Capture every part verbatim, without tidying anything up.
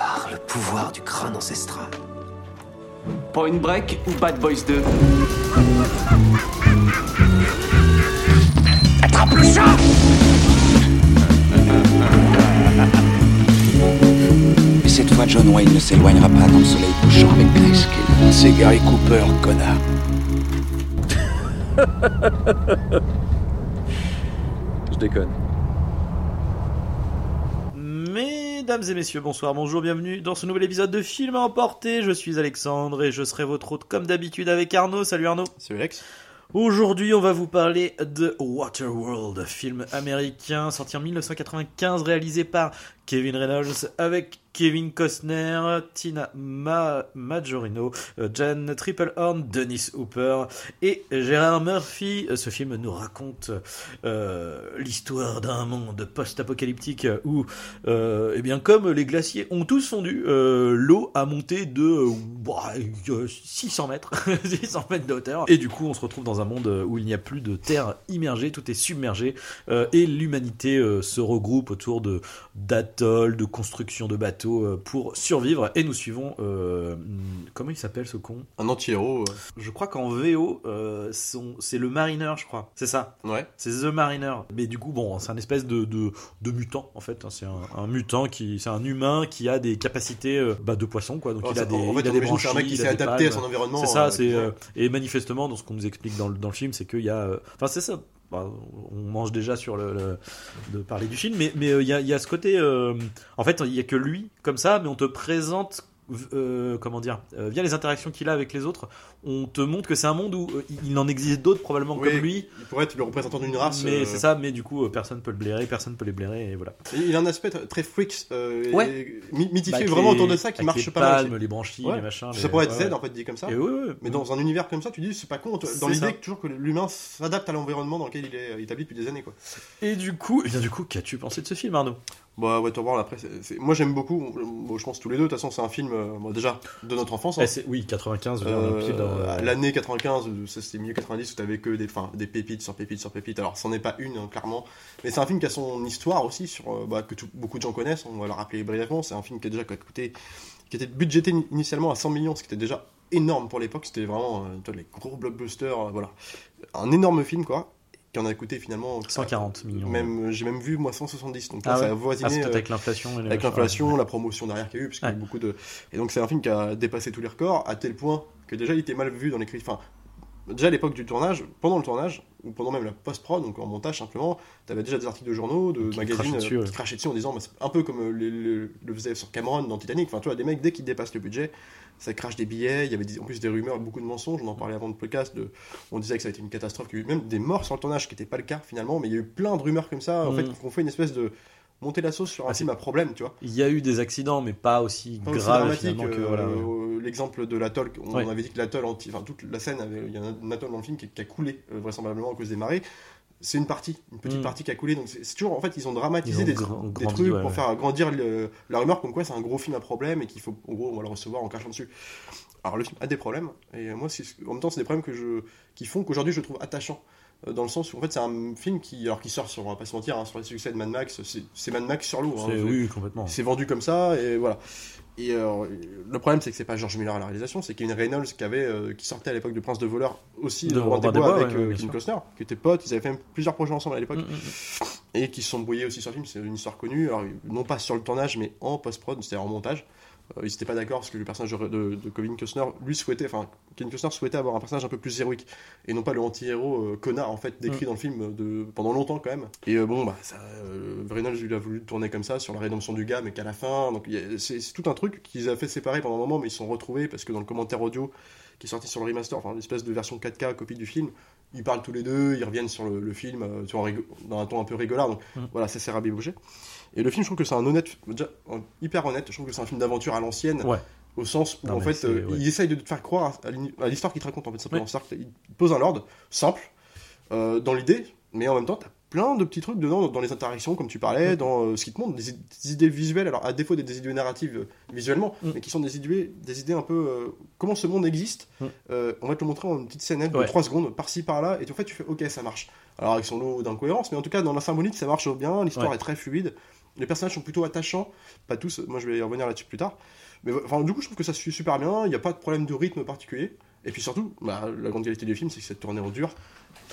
par le pouvoir du crâne ancestral. Point Break ou Bad Boys deux? Attrape le chat! Mais cette fois, John Wayne ne s'éloignera pas dans le soleil couchant avec Grayscale. C'est Gary Cooper, connard. Je déconne. Mesdames et messieurs, bonsoir, bonjour, bienvenue dans ce nouvel épisode de Film à emporter. Je suis Alexandre et je serai votre hôte comme d'habitude avec Arnaud. Salut Arnaud. Salut Alex. Aujourd'hui, on va vous parler de Waterworld, film américain sorti en dix-neuf cent quatre-vingt-quinze, réalisé par Kevin Reynolds avec Kevin Costner, Tina Ma- Majorino, Jeanne Tripplehorn, Dennis Hopper et Gérard Murphy. Ce film nous raconte euh, l'histoire d'un monde post-apocalyptique où, euh, eh bien, comme les glaciers ont tous fondu, euh, l'eau a monté de euh, bah, six cents mètres, six cents mètres de hauteur. Et du coup, on se retrouve dans un monde où il n'y a plus de terre immergée, tout est submergé, euh, et l'humanité euh, se regroupe autour de d'atolls, de construction de bateaux pour survivre, et nous suivons euh, comment il s'appelle ce con? Un anti-héros. Ouais. Je crois qu'en V O euh, son, c'est le Mariner, je crois. C'est ça. Ouais. C'est The Mariner. Mais du coup, bon, c'est un espèce de de, de mutant en fait. Hein. C'est un, un mutant qui, c'est un humain qui a des capacités euh, bah, de poisson quoi. Donc oh, il a des, en fait, il a des branchies, c'est un mec qui s'est adapté à son environnement. C'est ça. Hein, c'est euh, et manifestement dans ce qu'on nous explique dans le dans le film, c'est qu'il y a, enfin euh, c'est ça. Bah, on mange déjà sur le, le de parler du film, mais mais il euh, y a il y a ce côté euh, en fait il y a que lui comme ça, mais on te présente euh, comment dire euh, via les interactions qu'il a avec les autres, on te montre que c'est un monde où euh, il en existe d'autres probablement oui, comme lui. Il pourrait être le représentant d'une race. Mais euh... c'est ça, mais du coup euh, personne peut le blairer, personne peut les blairer et voilà. Et il a un aspect très freaks euh, ouais. mythifié bah, vraiment les, autour de ça qui marche les pas palmes, mal. Les branchies, ouais. les machins. Ça les... pourrait être ouais, Z ouais. en fait dit comme ça. Et ouais, ouais, mais ouais. dans un univers comme ça, tu dis c'est pas con. Dans c'est l'idée ça. Que toujours que l'humain s'adapte à l'environnement dans lequel il est établi depuis des années quoi. Et du coup, et bien du coup, qu'as-tu pensé de ce film Arnaud? Bah Waterworld après, c'est, c'est... moi j'aime beaucoup. Bon, je pense tous les deux. De toute façon, c'est un film euh, bon, déjà de notre enfance. Hein. Eh, oui, quatre-vingt-quinze. Euh, l'année quatre-vingt-quinze, ça c'était milieu quatre-vingt-dix, où t'avais que des, enfin, des pépites sur pépites sur pépites. Alors, c'en est pas une, hein, clairement. Mais c'est un film qui a son histoire aussi, sur, euh, bah, que tout, beaucoup de gens connaissent. On va le rappeler brièvement. C'est un film qui a déjà qui a coûté, qui était budgété initialement à cent millions, ce qui était déjà énorme pour l'époque. C'était vraiment euh, toi, les gros blockbusters. Euh, voilà. Un énorme film, quoi. Qui en a coûté finalement cent quarante millions. Même, j'ai même vu moi cent soixante-dix. Donc ah là, ouais. ça a voisiné ah, c'est peut-être avec l'inflation, avec l'inflation, ouais. la promotion derrière qu'il y a eu, parce qu'il y a eu beaucoup de. Et donc c'est un film qui a dépassé tous les records à tel point que déjà il était mal vu dans les critiques. Enfin, déjà à l'époque du tournage, pendant le tournage ou pendant même la post-prod, donc en montage simplement, t'avais déjà des articles de journaux, de qui magazines dessus, euh, ouais. qui crachaient dessus en disant, bah, c'est un peu comme le, le, le faisait sur Cameron dans Titanic. Enfin, tu vois, des mecs dès qu'ils dépassent le budget. Ça crache des billets, il y avait des, en plus des rumeurs, beaucoup de mensonges, on en parlait avant le podcast, de, on disait que ça a été une catastrophe, qu'il y a eu même des morts sur le tournage, ce qui n'était pas le cas finalement, mais il y a eu plein de rumeurs comme ça, en mmh. fait, qu'on fait une espèce de monter la sauce sur un ah, film à problème, tu vois. Il y a eu des accidents, mais pas aussi pas graves aussi finalement que... Euh, voilà, ouais. L'exemple de l'atoll, on ouais. avait dit que l'atoll, anti, enfin toute la scène, il y a un atoll dans le film qui, qui a coulé euh, vraisemblablement à cause des marées. C'est une partie, une petite mmh. partie qui a coulé. Donc c'est, c'est toujours, en fait, ils ont dramatisé ils ont des, grand, des grandi, trucs ouais, pour ouais. faire grandir le, la rumeur comme quoi c'est un gros film à problème et qu'il faut, en gros, on va le recevoir en crachant dessus. Alors le film a des problèmes et moi, c'est, en même temps, c'est des problèmes que je, qui font qu'aujourd'hui je trouve attachant dans le sens où en fait c'est un film qui, alors qui sort sur, on va pas se mentir, hein, sur les succès de Mad Max, c'est, c'est Mad Max sur l'eau. Hein, c'est, oui, complètement. C'est vendu comme ça et voilà. Et euh, le problème, c'est que c'est pas George Miller à la réalisation, c'est Kevin Reynolds qui, avait, euh, qui sortait à l'époque de Prince des Voleurs aussi, de Robin des Bois avec ouais, euh, Kevin Costner, qui étaient potes, ils avaient fait plusieurs projets ensemble à l'époque, mmh, mmh. et qui se sont brouillés aussi sur le film, c'est une histoire connue, alors, non pas sur le tournage, mais en post-prod, c'est-à-dire en montage. Euh, ils n'étaient pas d'accord parce que le personnage de, de, de Kevin Costner, lui souhaitait, enfin, Kevin Costner souhaitait avoir un personnage un peu plus héroïque, et non pas le anti-héros euh, connard en fait décrit mmh. dans le film de, pendant longtemps quand même. Et euh, bon, bah, ça, euh, Reynolds lui a voulu tourner comme ça sur la rédemption du gars, mais qu'à la fin, donc y a, c'est, c'est tout un truc qu'ils avaient fait séparer pendant un moment, mais ils se sont retrouvés parce que dans le commentaire audio qui est sorti sur le remaster, enfin, une espèce de version quatre K copie du film, ils parlent tous les deux, ils reviennent sur le, le film euh, sur un rigo- dans un ton un peu rigolard, donc mmh. voilà, ça s'est rabiboché. Et le film, je trouve que c'est un honnête, déjà, un, hyper honnête, je trouve que c'est un film d'aventure à l'ancienne, ouais. au sens où non, en fait, euh, ouais. il essaye de te faire croire à, à l'histoire qu'il te raconte, en fait, simplement. Ouais. Il pose un lord, simple, euh, dans l'idée, mais en même temps, t'as plein de petits trucs dedans, dans les interactions, comme tu parlais, mm. dans euh, ce qui te montre, des, des idées visuelles, alors à défaut des, des idées narratives euh, visuellement, mm. mais qui sont des idées, des idées un peu, euh, comment ce monde existe, mm. euh, on va te le montrer en une petite scène, ouais. de trois secondes, par-ci, par-là, et en fait, tu fais, ok, ça marche. Alors avec son lot d'incohérences, mais en tout cas, dans la symbolique, ça marche bien, l'histoire ouais. est très fluide. Les personnages sont plutôt attachants, pas tous, moi je vais y revenir là-dessus plus tard. Mais enfin, du coup, je trouve que ça se suit super bien, il n'y a pas de problème de rythme particulier. Et puis surtout, bah, la grande qualité du film, c'est que cette tournée en dur.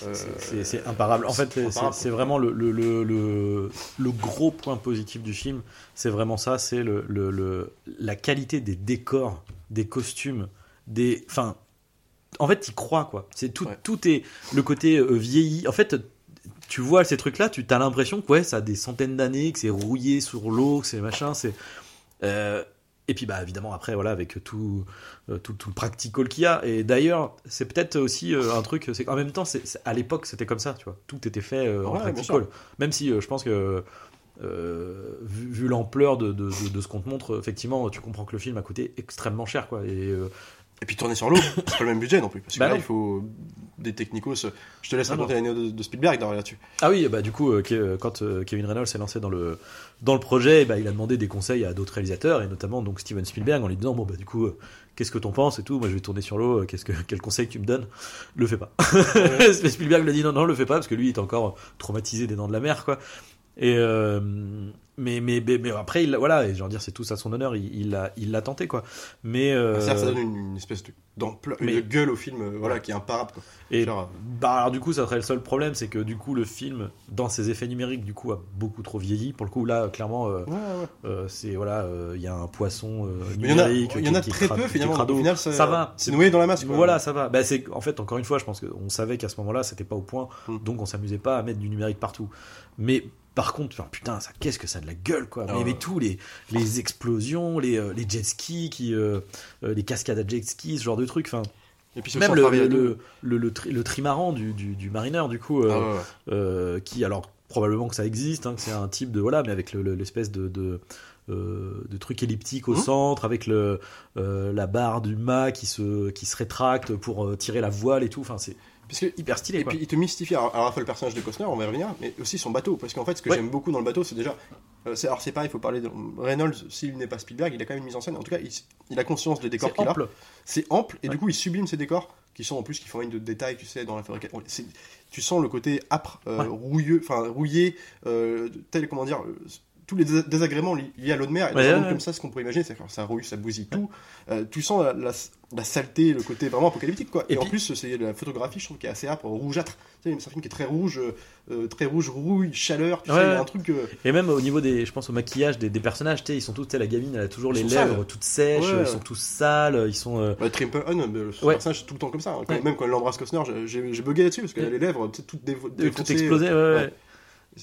Euh, c'est, c'est, c'est imparable. En fait, c'est, c'est, c'est vraiment le, le, le, le, le gros point positif du film. C'est vraiment ça, c'est le, le, le, la qualité des décors, des costumes, des... Enfin, en fait, t'y crois, quoi. C'est tout, ouais. Tout est le côté euh, vieilli. En fait, tu vois ces trucs-là, tu as l'impression que ouais, ça a des centaines d'années, que c'est rouillé sur l'eau, que c'est machin, c'est... Euh... Et puis bah évidemment après voilà avec tout euh, tout tout le practical qu'il y a, et d'ailleurs c'est peut-être aussi euh, un truc, c'est qu'en même temps c'est, c'est à l'époque c'était comme ça, tu vois, tout était fait euh, en ouais, practical, même si euh, je pense que euh, vu, vu l'ampleur de, de de de ce qu'on te montre, effectivement tu comprends que le film a coûté extrêmement cher, quoi. Et euh... et puis tourner sur l'eau, c'est pas le même budget non plus, parce que bah là non. Il faut des technicos. Je te laisse raconter ah l'année de Spielberg là-dessus. Ah oui, bah du coup, quand Kevin Reynolds s'est lancé dans le dans le projet, bah, il a demandé des conseils à d'autres réalisateurs, et notamment donc Steven Spielberg, en lui disant bon bah du coup, qu'est-ce que t'en penses et tout. Moi je vais tourner sur l'eau. Qu'est-ce que quel conseil tu me donnes? Le fais pas. Ouais. Spielberg lui a dit non non, le fais pas, parce que lui il est encore traumatisé des dents de la mer, quoi. Et euh, mais, mais mais mais après il voilà, et j'ai envie de dire c'est tout ça son honneur, il il l'a il l'a tenté, quoi. Mais euh, ça, ça donne une, une espèce de d'ampleur, une mais, gueule au film, euh, voilà, qui est imparable, quoi. Et genre, bah alors du coup ça serait le seul problème, c'est que du coup le film dans ses effets numériques du coup a beaucoup trop vieilli pour le coup là, clairement. Euh, ouais, ouais. Euh, c'est voilà, il euh, y a un poisson euh, numérique, il y en a, qui, y en a très crade, peu finalement. Au final ça, ça va, c'est noué dans la masse, quoi. Voilà, ça va. Bah c'est en fait encore une fois, je pense qu'on savait qu'à ce moment-là c'était pas au point, mm. donc on s'amusait pas à mettre du numérique partout. Mais par contre, genre, putain, ça, qu'est-ce que ça a de la gueule, quoi. Mais, mais tout, les, les explosions, les, euh, les jet skis, qui, euh, les cascades à jet skis, ce genre de trucs. Enfin, même le, le, le, le, le, tri, le trimaran du, du, du marineur, du coup, euh, ah ouais, ouais. Euh, qui, alors, probablement que ça existe, hein, que c'est un type de, voilà, mais avec le, le, l'espèce de... de Euh, de trucs elliptiques au mmh. centre, avec le euh, la barre du mât qui se qui se rétracte pour euh, tirer la voile et tout. Enfin c'est parce que hyper stylé, et quoi. Puis il te mystifie alors, alors à la fois le personnage de Costner, on va y revenir, mais aussi son bateau, parce qu'en fait ce que ouais. j'aime beaucoup dans le bateau, c'est déjà euh, c'est, alors c'est pareil, il faut parler de Reynolds. S'il n'est pas Spielberg, il a quand même une mise en scène, en tout cas il, il a conscience des décors, c'est qu'il ample. a c'est ample et ouais. du coup il sublime ces décors qui sont en plus qui font une de détails, tu sais, dans la fabrication. Tu sens le côté âpre, euh, ouais. rouilleux, enfin rouillé, euh, tel comment dire, euh, tous les désagréments li- liés à l'eau de mer, et ouais, ouais, ouais. comme ça, ce qu'on pourrait imaginer, c'est que ça rouille, ça bousille tout, euh, tu sens la, la, la saleté, le côté vraiment apocalyptique, quoi. Et, et puis, en plus, c'est la photographie, je trouve, qui est assez âpre, rougeâtre. Tu sais, c'est un film qui est très rouge, euh, très rouge, rouille, chaleur, tu ouais, sais, ouais. il y a un truc... Euh... Et même au niveau des, je pense, au maquillage des, des personnages, tu sais, ils sont tous, tu sais, la gamine, elle a toujours ils les lèvres sales. toutes sèches, ouais, ouais. ils sont tous sales, ils sont... Euh... Bah, Tripplehorn, euh, son ouais. personnage, tout le temps comme ça, hein. quand ouais. même quand elle embrasse Costner, j'ai, j'ai bugué là-dessus, parce qu'elle ouais. a les lèvres, tu sais, toutes défoncées. Tout explosé, ouais, ouais.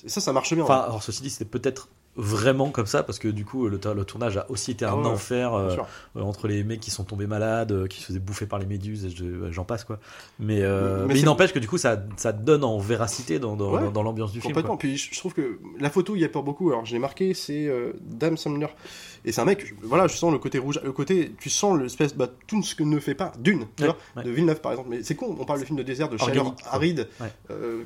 Ça, ça marche bien. Enfin, alors, ceci dit, c'était peut-être vraiment comme ça, parce que du coup le, le tournage a aussi été un oh, enfer euh, euh, entre les mecs qui sont tombés malades, euh, qui se faisaient bouffer par les méduses, je, j'en passe, quoi. Mais, euh, mais, mais il n'empêche que du coup ça, ça donne en véracité dans, dans, ouais, dans, dans l'ambiance du film, quoi. Puis je trouve que la photo il y a peur beaucoup, alors je l'ai marqué, c'est euh, Dame Sumner, et c'est un mec, je, voilà, je sens le côté rouge, le côté, tu sens l'espèce, bah, tout ce que ne fait pas Dune, tu ouais, vois, ouais. de Villeneuve par exemple, mais c'est con, on parle de film de désert, de chaleur organique, aride, ouais. euh,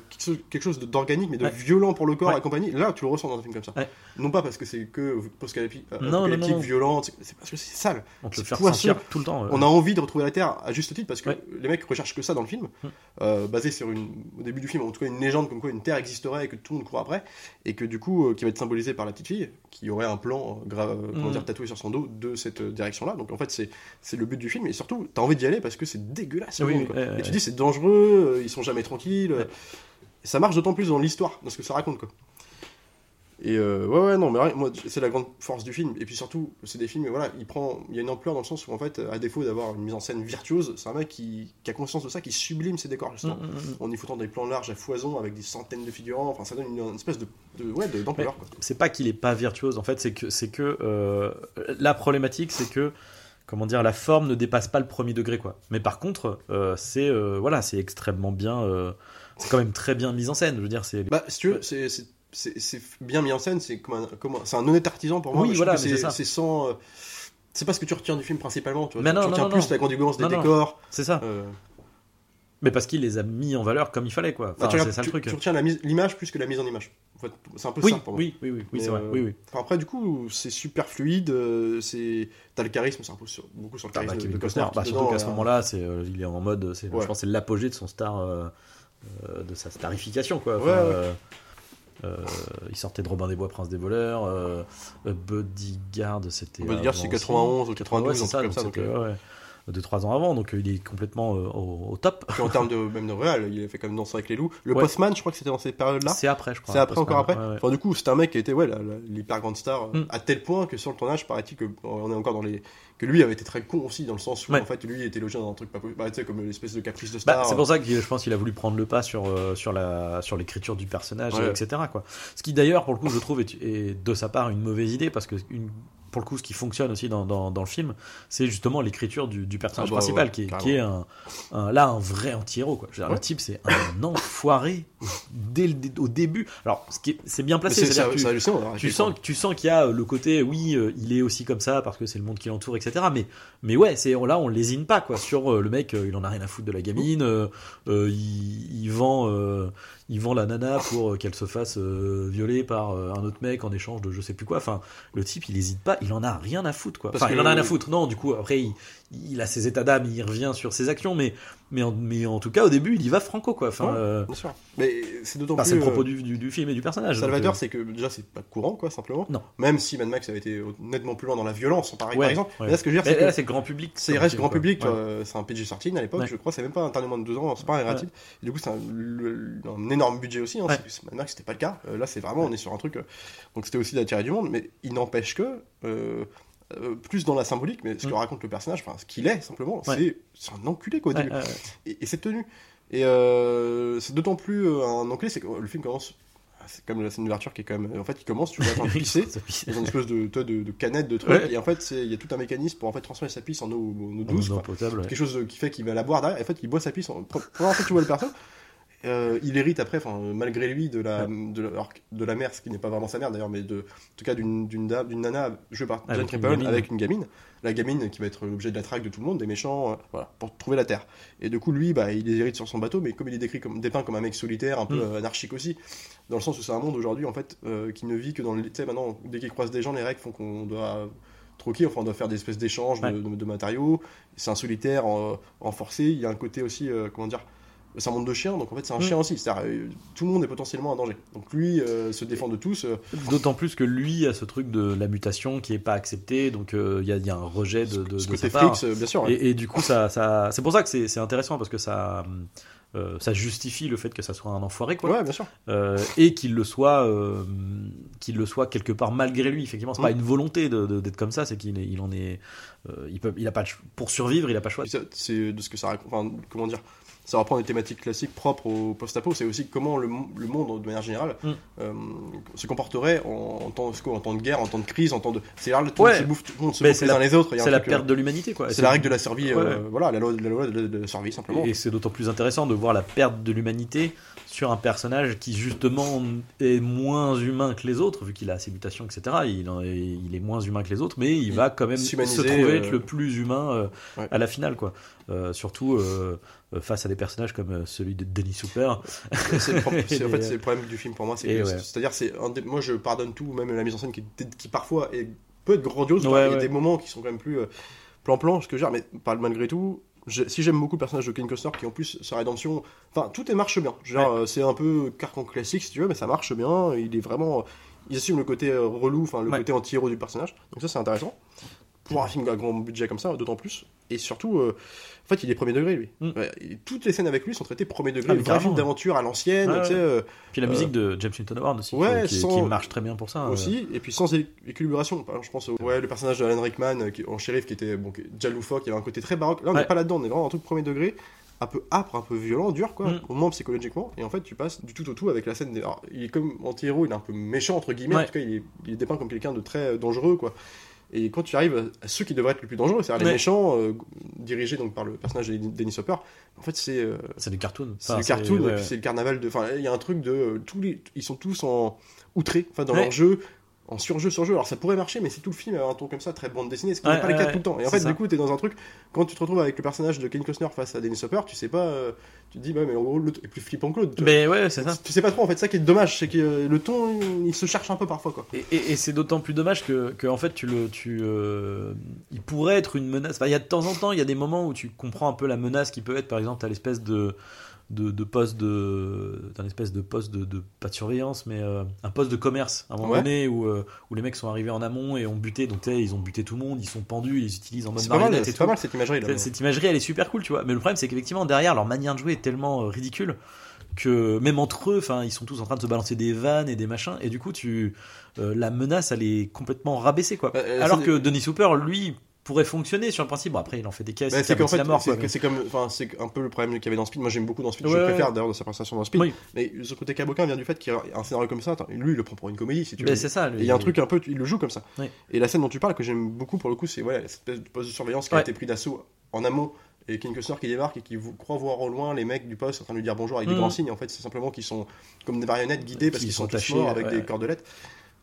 quelque chose d'organique mais de ouais. violent pour le corps ouais. et compagnie, là tu le ressens dans un film comme ça. Ouais. Non pas parce que c'est que post-apocalyptique, violente, c'est parce que c'est sale. On peut faire sentir tout le temps. Euh... On a envie de retrouver la Terre à juste titre, parce que ouais. les mecs recherchent que ça dans le film, hum. euh, basé sur une, au début du film, en tout cas une légende comme quoi une Terre existerait et que tout le monde court après, et que du coup, euh, qui va être symbolisée par la petite fille, qui aurait un plan grave, hum. comment dire, tatoué sur son dos de cette direction-là. Donc en fait, c'est, c'est le but du film, et surtout, t'as envie d'y aller parce que c'est dégueulasse. Oui, monde, quoi. Euh, et tu euh, dis, c'est dangereux, euh, ils sont jamais tranquilles. Ouais. Euh, ça marche d'autant plus dans l'histoire, dans ce que ça raconte, quoi. Et euh, ouais, ouais, non, mais moi, c'est la grande force du film. Et puis surtout, c'est des films, voilà, il prend, il y a une ampleur dans le sens où, en fait, à défaut d'avoir une mise en scène virtuose, c'est un mec qui, qui a conscience de ça, qui sublime ses décors, justement. Mmh, mmh, mmh. En y foutant des plans larges à foison avec des centaines de figurants, enfin, ça donne une, une espèce de, de, ouais, de, d'ampleur, quoi. C'est pas qu'il est pas virtuose, en fait, c'est que, c'est que euh, la problématique, c'est que, comment dire, la forme ne dépasse pas le premier degré, quoi. Mais par contre, euh, c'est, euh, voilà, c'est extrêmement bien, euh, c'est quand même très bien mis en scène, je veux dire, c'est... Bah, si tu veux, c'est... c'est... C'est, c'est bien mis en scène, c'est comme un, comme un, c'est un honnête artisan pour moi. Oui, voilà, c'est, c'est, c'est sans, euh, c'est pas ce que tu retiens du film principalement. Tu, vois, mais non, tu non, retiens non, plus non. la grandiose des non, décors. Non. C'est ça. Euh... Mais parce qu'il les a mis en valeur comme il fallait, quoi. Enfin, ah, tu, c'est ça, tu, le truc. Tu retiens la mise, l'image plus que la mise en image. En fait, c'est un peu oui, ça pour moi. Oui, oui, oui, oui, c'est vrai. Euh, oui, oui. Enfin, après, du coup, c'est super fluide. Euh, c'est, t'as le charisme, ça repose sur, beaucoup sur le charisme ah, bah, de, de Costner. Bah, surtout qu'à ce moment-là, c'est, il est en mode, je pense, c'est l'apogée de son star, de sa starification, quoi. Euh, il sortait de Robin des Bois, Prince des Voleurs, euh, Bodyguard, c'était. Bodyguard, c'est quatre-vingt-onze ou quatre-vingt-douze, ouais, c'est ça, comme ça. Donc ouais, ouais. Deux, trois ans avant, donc euh, il est complètement euh, au, au top. Puis en termes de même de réel, il a fait quand même Danse avec les loups. Le ouais. Postman, je crois que c'était dans ces périodes-là. C'est après, je crois. C'est après, Postman, encore après. Ouais, ouais. Enfin, du coup, c'est un mec qui a été ouais, la, la, l'hyper grande star, mm. à tel point que sur le tournage, paraît-il que on est encore dans les. Que lui avait été très con aussi, dans le sens où ouais. en fait, lui était logé dans un truc pas possible, bah, tu sais, comme l'espèce de caprice de star. Bah, c'est pour ça que je pense qu'il a voulu prendre le pas sur, euh, sur, la, sur l'écriture du personnage, ouais. et cetera. Quoi. Ce qui, d'ailleurs, pour le coup, je trouve, est, est de sa part une mauvaise idée, parce que. Une, pour le coup, ce qui fonctionne aussi dans, dans, dans le film, c'est justement l'écriture du, du personnage ah bah, principal, ouais, qui est, qui est un, un, là un vrai anti-héros. Quoi. Je veux dire, ouais. Le type, c'est un enfoiré dès le, au début. Alors, ce qui est, c'est bien placé. C'est, c'est-à-dire ça, tu, ça, tu, tu, sens, tu sens qu'il y a le côté, oui, euh, il est aussi comme ça parce que c'est le monde qui l'entoure, et cetera. Mais, mais ouais, c'est, là, on lésine pas quoi, sur euh, le mec, euh, il en a rien à foutre de la gamine, euh, euh, il, il vend... Euh, il vend la nana pour qu'elle se fasse euh, violer par euh, un autre mec en échange de je sais plus quoi. Enfin, le type, il hésite pas, il en a rien à foutre, quoi. Parce enfin, que... il en a rien à foutre. Non, du coup, après, il, il a ses états d'âme, il revient sur ses actions, mais mais en, mais en tout cas, au début, il y va franco, quoi. Enfin, ouais, euh... bien sûr. Mais c'est d'autant enfin, plus. C'est le propos euh... du, du, du film et du personnage. Salvador, donc, euh... c'est que déjà, c'est pas courant, quoi, simplement. Non. Même si Mad Max avait été nettement plus loin dans la violence, par, ouais, par exemple. Ouais. Là, ce que je veux dire, c'est là, que c'est grand public. C'est reste grand public. Ouais. Euh, c'est un P G treize à l'époque, ouais. je crois. C'est même pas interdit moins de deux ans. C'est pas un rated. Du coup, c'est un énorme budget aussi, hein, ouais. c'est, Mad Max c'était pas le cas, euh, là c'est vraiment, on est sur un truc, euh, donc c'était aussi d'attirer du monde, mais il n'empêche que, euh, euh, plus dans la symbolique, mais ce mmh. que raconte le personnage, enfin ce qu'il est simplement, ouais. c'est, c'est un enculé quoi au ouais, début, ouais, ouais. Et, et cette tenue, et euh, c'est d'autant plus euh, un enculé, c'est que le film commence, c'est comme la scène d'ouverture qui est quand même, en fait il commence, tu vois, pisser, dans une espèce de, de, de, de canette de truc, ouais. et en fait il y a tout un mécanisme pour en fait transformer sa pisse en eau, en eau douce, en quoi, potable, ouais. quelque chose qui fait qu'il va la boire derrière, et en fait il boit sa pisse, en, en fait tu vois le perso. Euh, il hérite après, enfin malgré lui, de la, ouais. de, la, de la mère, ce qui n'est pas vraiment sa mère d'ailleurs, mais de, en tout cas d'une, d'une, da, d'une nana jouée par Jeanne Tripplehorn avec une gamine, la gamine qui va être l'objet de la traque de tout le monde, des méchants, euh, voilà, pour trouver la terre. Et du coup, lui, bah, il les hérite sur son bateau, mais comme il est décrit comme, dépeint comme un mec solitaire, un peu mmh. anarchique aussi, dans le sens où c'est un monde aujourd'hui en fait euh, qui ne vit que dans le, tu sais, maintenant dès qu'il croise des gens, les règles font qu'on doit troquer, enfin on doit faire des espèces d'échanges ouais. de, de, de matériaux. C'est un solitaire renforcé. Il y a un côté aussi, euh, comment dire. C'est un monde de chiens, donc en fait c'est un mmh. chien aussi. C'est-à-dire, euh, tout le monde est potentiellement un danger. Donc lui euh, se défend de tous. Euh... D'autant plus que lui a ce truc de la mutation qui est pas accepté, donc il euh, y, y a un rejet de, de, de sa part. Flix, bien sûr. Ouais. Et, et du coup ça, ça, c'est pour ça que c'est, c'est intéressant parce que ça, euh, ça justifie le fait que ça soit un enfoiré, quoi. Ouais, bien sûr. Euh, et qu'il le soit, euh, qu'il le soit quelque part malgré lui. Effectivement, c'est mmh. pas une volonté de, de, d'être comme ça, c'est qu'il est, il en est, euh, il peut, il a pas de, pour survivre, il a pas le choix. C'est, c'est de ce que ça raconte. Enfin, comment dire. Ça reprend des thématiques classiques propres au post-apo, c'est aussi comment le, le monde, de manière générale, mm. euh, se comporterait en, en, temps, en temps de guerre, en temps de crise, en temps de... C'est là, tout le ouais. monde se bouffe les uns les autres. C'est la perte euh, de l'humanité, quoi. C'est, c'est la règle de la survie, ouais, euh, ouais. voilà, la loi, la loi de la survie, simplement. Et c'est d'autant plus intéressant de voir la perte de l'humanité sur un personnage qui, justement, est moins humain que les autres, vu qu'il a ses mutations, et cetera. Il, en est, il est moins humain que les autres, mais il, il va quand même se trouver euh... être le plus humain euh, ouais. à la finale, quoi. Euh, surtout... Euh, face à des personnages comme celui de Dennis Hopper. C'est le problème, c'est, en fait, c'est le problème du film pour moi. C'est que, ouais. C'est-à-dire, c'est des, moi je pardonne tout, même la mise en scène qui, qui parfois est, peut être grandiose. Ouais, ouais. Il y a des moments qui sont quand même plus euh, plan-plan, ce que je veux dire, mais malgré tout, je, si j'aime beaucoup le personnage de Kevin Costner qui en plus sa rédemption, enfin tout est, marche bien. Genre, ouais. C'est un peu carcan classique si tu veux, mais ça marche bien. Il est vraiment, ils assument le côté relou, enfin le ouais. côté anti-héros du personnage. Donc ça c'est intéressant. Pour un film à grand budget comme ça, d'autant plus. Et surtout, euh, en fait, il est premier degré, lui. Mm. Et toutes les scènes avec lui sont traitées premier degré. Ah, le vrai film d'aventure à l'ancienne. Ah, tu sais, euh, puis la euh, musique de James Newton Howard aussi, ouais, qui, sans... qui marche très bien pour ça. Aussi, euh... et puis sans équilibration. Je pense au ouais, le personnage de Alan Rickman qui, en shérif qui était bon, qui, déjà loufoque, il avait un côté très baroque. Là, on n'est ouais. pas là-dedans, on est vraiment un truc premier degré. Un peu âpre, un peu violent, dur, quoi, mm. au moins psychologiquement, et en fait, tu passes du tout au tout avec la scène. Des... Alors, il est comme anti-héros, il est un peu méchant, entre guillemets, ouais. en tout cas, il est, il est dépeint comme quelqu'un de très dangereux, quoi. Et quand tu arrives à ceux qui devraient être les plus dangereux, c'est-à-dire ouais. les méchants, euh, dirigés donc par le personnage de Dennis Hopper, en fait c'est... Euh, c'est du cartoon. C'est enfin, du cartoon, c'est, ouais, ouais. c'est le carnaval de... Enfin, il y a un truc de... Euh, tous les, ils sont tous en outrés, enfin dans ouais. leur jeu, en surjeu, surjeu. Alors ça pourrait marcher, mais si tout le film avait un ton comme ça, très bande dessinée, ce qui ouais, n'est pas ouais, le cas ouais, tout le temps. Et en fait, ça. Du coup, t'es dans un truc... Quand tu te retrouves avec le personnage de Kevin Costner face à Dennis Hopper, tu sais pas... Euh, tu te dis, bah, mais en gros, l'autre est plus flippant que l'autre. Mais ouais, c'est ça. Tu sais pas trop, en fait, ça qui est dommage, c'est que euh, le ton, il se cherche un peu parfois, quoi. Et, et, et c'est d'autant plus dommage que, que en fait, tu le, tu, euh, il pourrait être une menace. Enfin, il y a de temps en temps, il y a des moments où tu comprends un peu la menace qui peut être, par exemple, à l'espèce de, de, de poste de d'un espèce de poste de, de pas de surveillance mais euh, un poste de commerce à un moment ouais. donné où euh, où les mecs sont arrivés en amont et ont buté, donc tu sais, ils ont buté tout le monde, ils sont pendus, ils utilisent en mode marionnette. C'est pas mal cette imagerie là. Cette, cette imagerie elle est super cool, tu vois, mais le problème c'est qu'effectivement derrière leur manière de jouer est tellement euh, ridicule que même entre eux, enfin ils sont tous en train de se balancer des vannes et des machins, et du coup tu euh, la menace elle est complètement rabaissée quoi. Euh, Alors que Denis Hopper lui pourrait fonctionner sur le principe. Bon, après il en fait des caisses, bah, c'est comme la mort, c'est, quoi, mais... c'est comme enfin c'est un peu le problème qu'il y avait dans Speed. Moi j'aime beaucoup dans Speed, ouais, je ouais, préfère ouais. d'ailleurs de sa prestation dans Speed, oui. mais ce côté caboquin vient du fait qu'il y a un scénario comme ça. Attends, lui il le prend pour une comédie si tu veux, c'est ça, lui, et il y a un truc un peu, il le joue comme ça, oui. et la scène dont tu parles que j'aime beaucoup pour le coup, c'est voilà cette espèce de poste de surveillance qui ouais. a été pris d'assaut en amont, et Kevin Costner qui débarque et qui croit voir au loin les mecs du poste en train de lui dire bonjour avec mmh. des grands signes. En fait c'est simplement qu'ils sont comme des marionnettes guidées qui parce qu'ils sont tachés avec ouais. des cordelettes.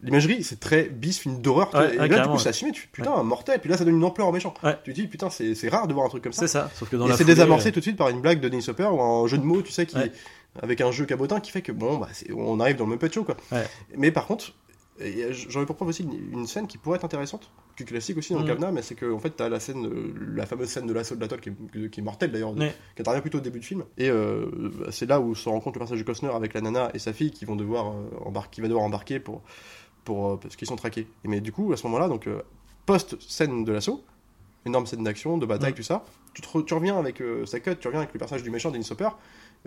L'imagerie, c'est très bis, film d'horreur. Ouais, et ouais, là, du coup, ouais. ça assume, tu putain, ouais. mortel. Puis là, ça donne une ampleur au méchant. Ouais. Tu te dis, putain, c'est, c'est rare de voir un truc comme ça. C'est ça. Sauf que dans et la c'est foulée, désamorcé euh... tout de suite par une blague de Dennis Hopper ou un jeu de mots, tu sais, qui, ouais. avec un jeu cabotin qui fait que bon, bah, c'est, on arrive dans le même pot de show, quoi. Ouais. Mais par contre, j'en ai pour preuve aussi une, une scène qui pourrait être intéressante, qui est classique aussi dans mmh. le Kavna, mais c'est que en fait, t'as la scène, la fameuse scène de l'assaut de l'atoll qui est, qui est mortelle d'ailleurs, ouais. qui intervient plutôt au début du film. Et euh, c'est là où se rencontre le personnage de Costner avec la nana et sa fille qui vont devoir euh, embarquer, qui va devoir embarquer pour. Pour, parce qu'ils sont traqués. Et mais du coup, à ce moment-là, donc euh, post-scène de l'assaut, énorme scène d'action, de bataille, mmh. tout ça, tu, te, tu reviens avec euh, sa cut, tu reviens avec le personnage du méchant, Dennis Hopper,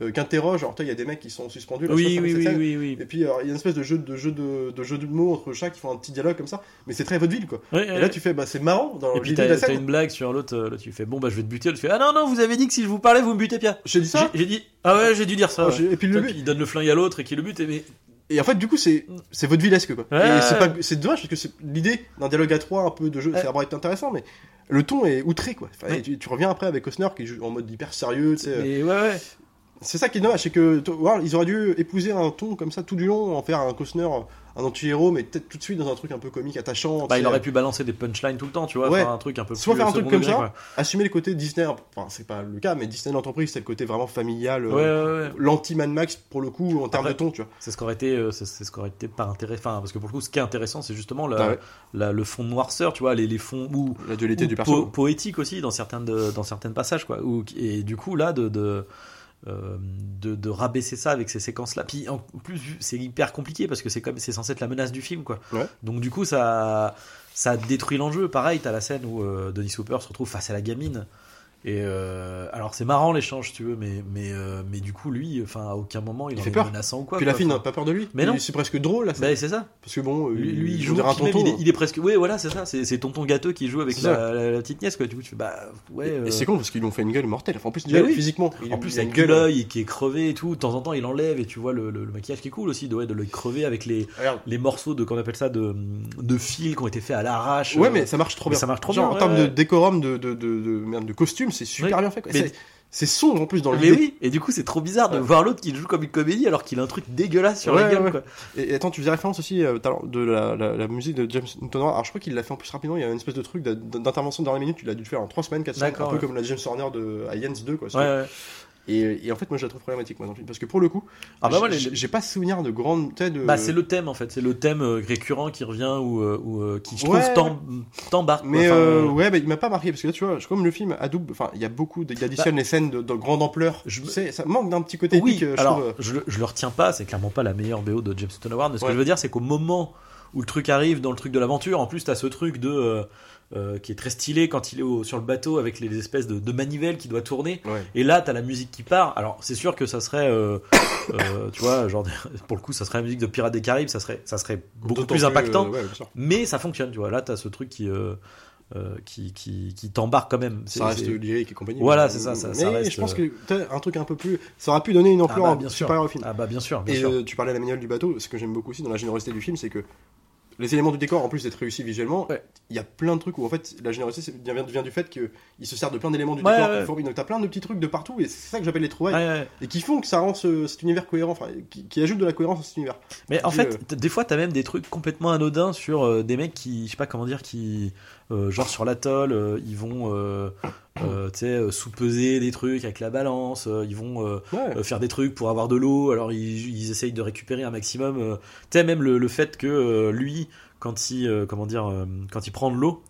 euh, qu'interroge, alors toi, il y a des mecs qui sont suspendus, là, oui, oui, oui, oui, oui. et puis il y a une espèce de jeu de, jeu de, de, jeu de mots entre chaque, qui font un petit dialogue comme ça, mais c'est très vaudeville, quoi. Oui, et oui. là, tu fais, bah c'est marrant, dans et puis t'as, t'as une blague sur l'autre, là, tu fais, bon, bah je vais te buter, l'autre fait, ah non, non, vous avez dit que si je vous parlais, vous me butez, Pierre. J'ai dit ça j'ai, j'ai dit, ah ouais, j'ai dû dire ça. Ah, ouais. Et puis le but. Il donne le flingue à l'autre et qui le bute, mais. Et en fait, du coup, c'est, c'est vaudevillesque, quoi. Ouais, et c'est, pas, c'est dommage, parce que c'est, l'idée d'un dialogue à trois, un peu de jeu, ouais. ça va être intéressant, mais le ton est outré, quoi. Enfin, ouais. tu, tu reviens après avec Costner qui joue en mode hyper sérieux, tu sais. Mais ouais, ouais. C'est ça qui est dommage, c'est que wow, ils auraient dû épouser un ton comme ça tout du long, en faire un Costner, un anti-héros, mais peut-être tout de suite dans un truc un peu comique, attachant. Bah, il aurait pu balancer des punchlines tout le temps, tu vois, ouais. faire un truc un peu soit plus. Soit faire un truc comme degré, ça, quoi. Assumer le côté Disney, enfin c'est pas le cas, mais Disney l'entreprise, c'est le côté vraiment familial, ouais, euh, ouais, ouais. l'anti-Mad Max pour le coup, en après, termes de ton, tu vois. C'est ce qu'aurait été, euh, c'est, c'est ce qu'aurait été pas intéressant, enfin, parce que pour le coup, ce qui est intéressant, c'est justement la, ah ouais. la, le fond noirceur, tu vois, les, les fonds ou, la dualité ou du perso, po- ouais. poétique aussi dans certains de, dans certains passages, quoi. Où, et du coup, là, de. de Euh, de, de rabaisser ça avec ces séquences là, puis en plus c'est hyper compliqué parce que c'est, comme, c'est censé être la menace du film, quoi. Ouais. Donc du coup ça, ça détruit l'enjeu. Pareil, t'as la scène où euh, Denis Hopper se retrouve face à la gamine et euh, alors c'est marrant l'échange, tu veux, mais, mais, euh, mais du coup lui, enfin, à aucun moment il, il en fait est peur. menaçant ou quoi. Puis quoi, la fille quoi. n'a pas peur de lui, mais non. c'est presque drôle là, bah, c'est ça, parce que bon, lui, lui il joue il, tonton, même, hein. il, est, il est presque, ouais voilà c'est ça, c'est, c'est tonton gâteux qui joue avec la, la, la petite nièce, quoi. Du coup tu fais bah ouais. Euh... Et c'est con parce qu'ils lui ont fait une gueule mortelle, enfin, en plus déjà, oui. physiquement en plus il a une gueule, l'œil qui est crevé et tout, de temps en temps il enlève et tu vois le, le, le maquillage qui coule aussi de, ouais, de l'œil crevé avec les, les morceaux de, qu'on appelle ça, de, de fil qui ont été faits à l'arrache. Ouais, mais ça marche trop bien, ça marche trop bien en termes de décorum, de costume, c'est super oui, bien fait, quoi. Mais... C'est, c'est sombre en plus dans le mais oui, et du coup c'est trop bizarre de ouais. voir l'autre qui joue comme une comédie alors qu'il a un truc dégueulasse sur ouais, la gueule, ouais. quoi. Et, et attends, tu faisais référence aussi euh, de la, la, la musique de James Horner, alors je crois qu'il l'a fait en plus rapidement, il y a une espèce de truc d'intervention de dernière minute, il a dû le faire en trois semaines, quatre semaines, un ouais. peu comme la James Horner de Aliens deux, quoi. Ouais, ouais. Et, et en fait moi je la trouve problématique, moi, dans le film, parce que pour le coup ah bah, j'ai, ouais, les... j'ai pas souvenir de grande tête de... bah c'est le thème en fait, c'est le thème euh, récurrent qui revient ou, ou euh, qui je trouve ouais. t'em... t'embarque, mais enfin, euh, ouais bah, il m'a pas marqué parce que là tu vois, comme le film adoube, enfin il y a beaucoup de... il additionne bah, les scènes de, de grande ampleur, je... c'est, ça manque d'un petit côté épique, oui je alors trouve... je, je le retiens pas, c'est clairement pas la meilleure B O de James Horner, mais ce ouais. que je veux dire c'est qu'au moment où le truc arrive dans le truc de l'aventure, en plus t'as ce truc de euh... Euh, qui est très stylé quand il est au, sur le bateau avec les espèces de, de manivelles qui doit tourner, ouais. et là t'as la musique qui part. Alors c'est sûr que ça serait euh, euh, tu vois, genre pour le coup ça serait la musique de Pirates des Caraïbes, ça serait, ça serait beaucoup d'autant plus impactant, euh, ouais, mais ça fonctionne, tu vois, là t'as ce truc qui euh, euh, qui, qui, qui t'embarque quand même, c'est, ça reste c'est... lyrique et compagnie, voilà c'est ça, ça mais ça reste... je pense que t'as un truc un peu plus, ça aurait pu donner une ampleur ah bah, supérieure au film. Ah bah bien sûr, bien et sûr. Euh, tu parlais de la manivelle du bateau, ce que j'aime beaucoup aussi dans la générosité du film, c'est que les éléments du décor, en plus d'être réussis visuellement, il ouais. y a plein de trucs où en fait la générosité vient, vient du fait qu'il se sert de plein d'éléments du ouais, décor. Ouais, ouais. Donc t'as plein de petits trucs de partout, et c'est ça que j'appelle les trouvailles, ouais, ouais. et qui font que ça rend ce, cet univers cohérent, enfin qui, qui ajoute de la cohérence à cet univers. Mais et en fait, euh... des fois t'as même des trucs complètement anodins sur euh, des mecs qui, je sais pas comment dire, qui euh, genre sur l'atoll, euh, ils vont. Euh... Euh, tu sais, euh, sous-peser des trucs avec la balance, euh, ils vont euh, ouais. euh, faire des trucs pour avoir de l'eau, alors ils, ils essayent de récupérer un maximum. Euh, tu sais, même le, le fait que euh, lui, quand il, euh, comment dire, euh, quand il prend de l'eau,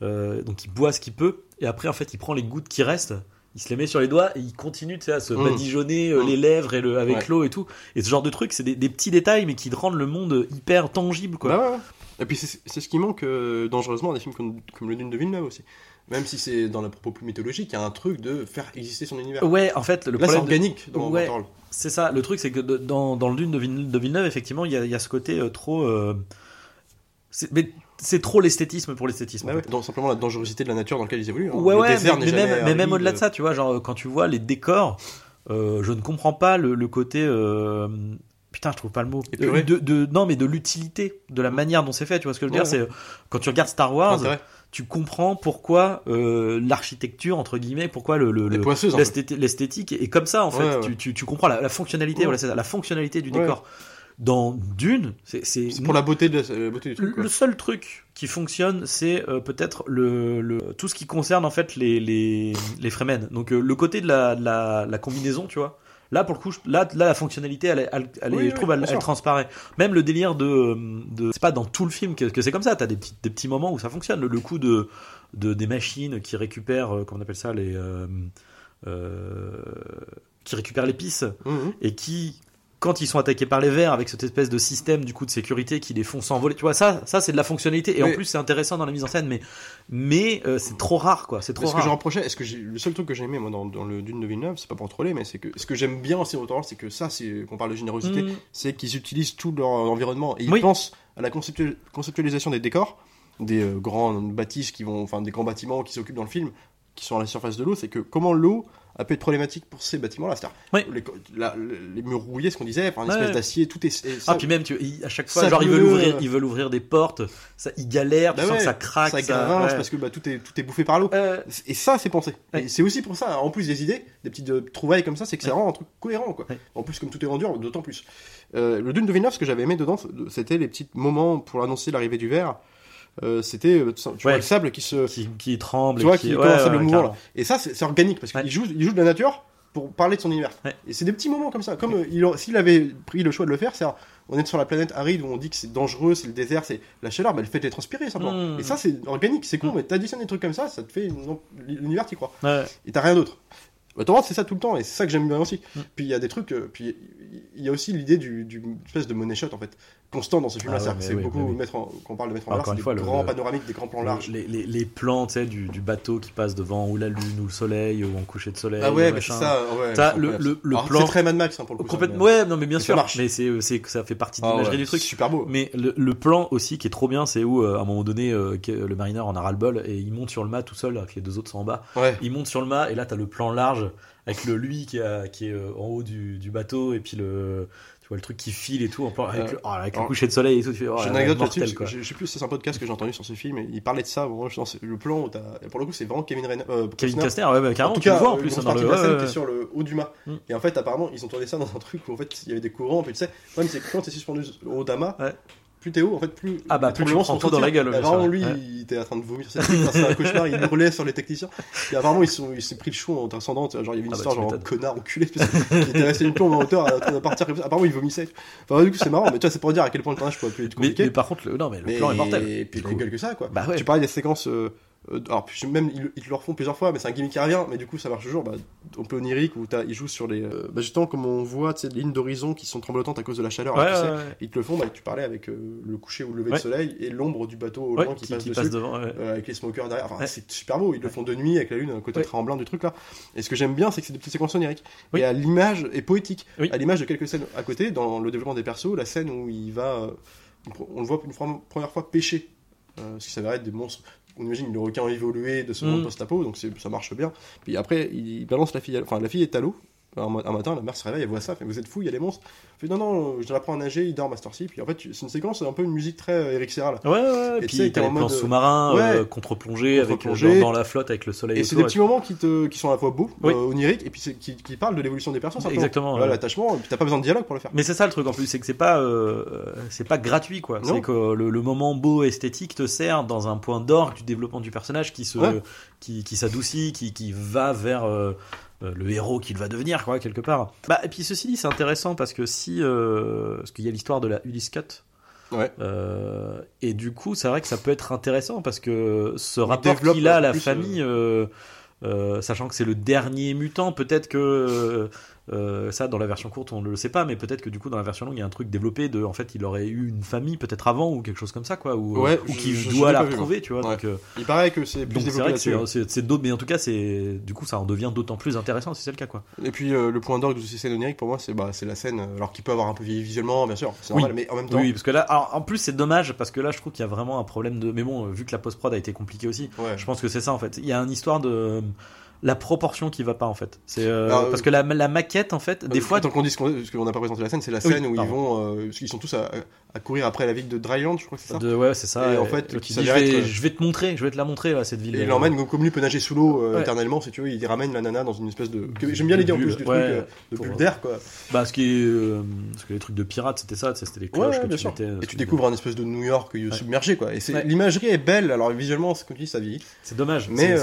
euh, donc il boit ce qu'il peut, et après en fait il prend les gouttes qui restent, il se les met sur les doigts et il continue à se mmh. badigeonner euh, mmh. les lèvres et le, avec ouais. l'eau et tout. Et ce genre de truc, c'est des, des petits détails mais qui rendent le monde hyper tangible, quoi. Bah ouais. Et puis c'est, c'est ce qui manque euh, dangereusement à des films comme, comme le Dune de Villeneuve aussi. Même si c'est dans la propos plus mythologique, il y a un truc de faire exister son univers. Ouais, en fait, le Là, problème c'est organique de... dans ouais, Waterworld. C'est ça. Le truc, c'est que de, dans, dans le Dune de Villeneuve, de Villeneuve effectivement, il y, a, il y a ce côté euh, trop. Euh... C'est... Mais... c'est trop l'esthétisme pour l'esthétisme. Bah ouais. Donc, simplement la dangerosité de la nature dans laquelle ils évoluent. Hein. Ouais, ouais, mais, mais, même, mais même au-delà de ça, tu vois, genre quand tu vois les décors, euh, je ne comprends pas le, le côté. Euh... Putain, je trouve pas le mot. Euh, de, de, non, mais de l'utilité, de la manière dont c'est fait. Tu vois ce que je veux ouais, dire ouais. C'est quand tu regardes Star Wars. Intérêt. Tu comprends pourquoi euh, l'architecture, entre guillemets, pourquoi le, le, le, l'esthéti- en fait. l'esthétique est comme ça, en fait. Ouais, ouais. Tu, tu, tu comprends la, la fonctionnalité, ouais. voilà, c'est ça, la fonctionnalité du ouais. décor. Dans Dune, c'est, c'est, c'est pour la beauté, de, la beauté du truc. Quoi. Le seul truc qui fonctionne, c'est euh, peut-être le, le tout ce qui concerne en fait les les les Fremen. Donc euh, le côté de la, de la la combinaison, tu vois. Là pour le coup, là là la fonctionnalité, elle, elle, elle oui, je oui, trouve, elle, elle transparaît. Même le délire de de c'est pas dans tout le film que, que c'est comme ça. T'as des petits des petits moments où ça fonctionne. Le, le coup de de des machines qui récupèrent, euh, comment on appelle ça, les euh, euh, qui récupèrent l'épice mmh. et qui quand ils sont attaqués par les vers avec cette espèce de système du coup de sécurité qui les font s'envoler, tu vois, ça ça c'est de la fonctionnalité et mais... en plus c'est intéressant dans la mise en scène, mais mais euh, c'est trop rare, quoi, c'est trop mais ce rare. Que je reprochais, est-ce que j'ai... le seul truc que j'ai aimé moi dans, dans le Dune de Villeneuve, c'est pas pour troller, mais c'est que ce que j'aime bien aussi Waterworld, c'est que ça, c'est qu'on parle de générosité, mmh. c'est qu'ils utilisent tout leur environnement et ils oui. pensent à la conceptu... conceptualisation des décors, des euh, grandes bâtisses qui vont, enfin des grands bâtiments qui s'occupent dans le film, qui sont à la surface de l'eau, c'est que comment l'eau a peu de problématique pour ces bâtiments-là, c'est-à-dire oui. les, la, les murs rouillés, ce qu'on disait, par une espèce ouais. d'acier, tout est. est ça, ah puis même, tu, il, à chaque fois, ça genre bleu, ils veulent ouvrir, euh... ils veulent ouvrir des portes, ça, ils galèrent, bah tu ouais, sens que ça craque, ça grince ouais. parce que bah, tout est tout est bouffé par l'eau. Euh... Et ça, c'est pensé. Ouais. Et c'est aussi pour ça, en plus des idées, des petites euh, trouvailles comme ça, c'est que ça ouais. rend un truc cohérent, quoi. Ouais. En plus, comme tout est rendu, d'autant plus. Euh, le Dune de Villeneuve, ce que j'avais aimé dedans, c'était les petits moments pour annoncer l'arrivée du verre. Euh, c'était tu ouais. vois le sable qui se qui, qui tremble, tu vois, qui, qui ouais, ouais, sable ouais, mouvant là. Et ça c'est, c'est organique parce qu'il ouais. joue il joue de la nature pour parler de son univers ouais. et c'est des petits moments comme ça, comme ouais. euh, il, s'il avait pris le choix de le faire, c'est un, on est sur la planète aride où on dit que c'est dangereux, c'est le désert, c'est la chaleur, bah le fait de les transpirer simplement mmh. et ça c'est organique, c'est con cool, mmh. mais t'additionnes des trucs comme ça, ça te fait une, l'univers t'y crois ouais. et t'as rien d'autre. Waterworld, c'est ça tout le temps, et c'est ça que j'aime bien aussi. Mmh. Puis il y a des trucs, puis il y a aussi l'idée du, du espèce de money shot en fait, constant dans ce film-là. Ah ouais, c'est oui, beaucoup oui. mettre en, quand on parle de mettre en large, des fois, grands le, panoramiques, des grands plans le, larges. Les, les, les plans, tu sais, du, du bateau qui passe devant, ou la lune, ou le soleil, ou en coucher de soleil. Ah ouais, bah c'est ça. Ouais, ça le, le, le plan. C'est très Mad Max hein, pour le coup. Complètement. Ouais, non mais bien sûr. Ça mais c'est, c'est ça fait partie de l'imagerie ah ouais, du truc. C'est super beau. Mais le, le plan aussi qui est trop bien, c'est où euh, à un moment donné, euh, le marineur en a ras-le-bol et il monte sur le mât tout seul, avec les deux autres sont en bas. Il monte sur le mât et là t'as le plan large. Avec le lui qui, a, qui est en haut du, du bateau et puis le, tu vois, le truc qui file et tout en plan, avec, le, oh, avec le coucher de soleil et tout. Tu fais, oh, j'ai une anecdote mortel, quoi. Je, je sais plus, c'est un podcast que j'ai entendu sur ce film et il parlait de ça. Bon, je pense, le plan où t'as, pour le coup c'est vraiment Kevin Reynolds, euh, Kevin Costner, ouais, bah, carrément, en tout tu cas, le vois en plus. Dans partie le, de la scène ouais, ouais. qui est sur le haut du mât mm. et en fait apparemment ils ont tourné ça dans un truc où en fait il y avait des courants, puis tu sais même c'est quand t'es suspendu au haut d'un mât. Ouais. Plus t'es haut, en fait, plus. Ah bah, plus tu prends tout dans la gueule. Apparemment, lui, ouais. il était en train de vomir. C'est un cauchemar, il hurlait sur les techniciens. Et apparemment, ils sont, il s'est pris le chou en descendant. Genre, il y avait une ah histoire, bah, genre, un connard enculé. Il était resté une plombe en hauteur à, à partir comme ça. Apparemment, il vomissait. Enfin, du coup, c'est marrant, mais tu vois, c'est pour dire à quel point le tournage peut être compliqué. Mais, mais par contre, le, non, mais le mais, plan est mortel. Et puis, il gueule que ça, quoi. Bah ouais. Tu parlais des séquences. Euh, alors même ils, ils le refont plusieurs fois mais c'est un gimmick qui revient, mais du coup ça marche toujours, bah, un peu onirique où t'as, ils jouent sur les euh, bah, justement comme on voit des lignes d'horizon qui sont tremblotantes à cause de la chaleur, ouais, là, ouais, tu sais, ouais. ils te le font, bah, tu parlais avec euh, le coucher ou le lever ouais. de soleil et l'ombre du bateau au ouais, loin qui, qui passe, qui dessus, passe devant ouais. euh, avec les smokers derrière, enfin, ouais. c'est super beau, ils le font de nuit avec la lune, un côté ouais. tremblant du truc là, et ce que j'aime bien c'est que c'est des petites séquences oniriques oui. et à l'image et poétique oui. à l'image de quelques scènes à côté dans le développement des persos, la scène où il va on le voit une fois, première fois pêcher euh, ce qui s'avère être des monstres. On imagine le requin évolué de ce monde mmh. post-apo, donc c'est, ça marche bien. Puis après, il balance la fille, enfin la fille est à l'eau. Un, un matin, la mère se réveille, elle voit ça, fait vous êtes fous, il y a les monstres. Elle fait non, non, je l'apprends à nager, il dort, master-ci. Puis en fait, c'est une séquence, c'est un peu une musique très euh, Eric Serra là. Ouais, ouais, et puis tu sais, t'as les plans mode... sous-marins, ouais. euh, contre-plongée, contre-plongée, avec, genre, dans la flotte avec le soleil. Et autour, c'est des petits moments qui, te, qui sont à la fois beaux, oui. euh, oniriques, et puis c'est, qui, qui parlent de l'évolution des personnes. Exactement. Voilà, ouais. L'attachement, et puis t'as pas besoin de dialogue pour le faire. Mais c'est ça le truc en plus, c'est que c'est pas, euh, c'est pas gratuit, quoi. Non. C'est que euh, le, le moment beau esthétique te sert dans un point d'orgue du développement du personnage qui se, ouais. qui, qui s'adoucit, qui, qui va vers. Euh, Euh, le héros qu'il va devenir, quoi, quelque part. Bah, et puis ceci dit, c'est intéressant parce que si. Euh, parce qu'il y a l'histoire de la Ulysse Cut. Ouais. Euh, et du coup, c'est vrai que ça peut être intéressant parce que ce il rapport qu'il a à la famille. Euh... Euh, euh, sachant que c'est le dernier mutant. Peut-être que euh, ça, dans la version courte, on ne le sait pas, mais peut-être que du coup, dans la version longue, il y a un truc développé de, en fait, il aurait eu une famille peut-être avant ou quelque chose comme ça, quoi, ou, ouais, ou qui doit la retrouver, tu vois. Ouais. Donc, euh, il paraît que c'est plus développé. C'est vrai que c'est, c'est, c'est d'autres, mais en tout cas, c'est du coup, ça en devient d'autant plus intéressant si c'est le cas, quoi. Et puis, euh, le point d'orgue de ces scènes oniriques, pour moi, c'est bah, c'est la scène, alors qu'il peut avoir un peu vieilli visuellement, bien sûr, c'est normal, oui. Mais en même temps. Oui, parce que là, alors, en plus, c'est dommage parce que là, je trouve qu'il y a vraiment un problème de. Mais bon, vu que la post-prod a été compliquée aussi, ouais. Je pense que c'est ça en fait. Il y a une histoire de la proportion qui va pas en fait. C'est euh, ah, parce que la, la maquette en fait, des euh, fois. Tant qu'on dit ce qu'on parce qu'on n'a pas présenté la scène, c'est la scène oui, où pardon. Ils vont, euh, ils sont tous à, à courir après la ville de Dryland, je crois que c'est ça. De, ouais, c'est ça. Et, et en fait, qui dit, je, vais, être... je vais te montrer, je vais te la montrer là, cette ville. Et il l'emmène comme lui peut nager sous l'eau euh, ouais. Éternellement, si tu veux. Il ramène la nana dans une espèce de. Que, j'aime bien l'idée en plus du ouais, truc euh, de bulle d'air quoi. Bah ce qui est, euh, parce que les trucs de pirates, c'était ça, c'était les cloches que tu mettais. Et tu découvres un espèce de New York submergé quoi. Et l'imagerie est belle. Alors visuellement, comme tu dis, ça vieillit. C'est dommage. Mais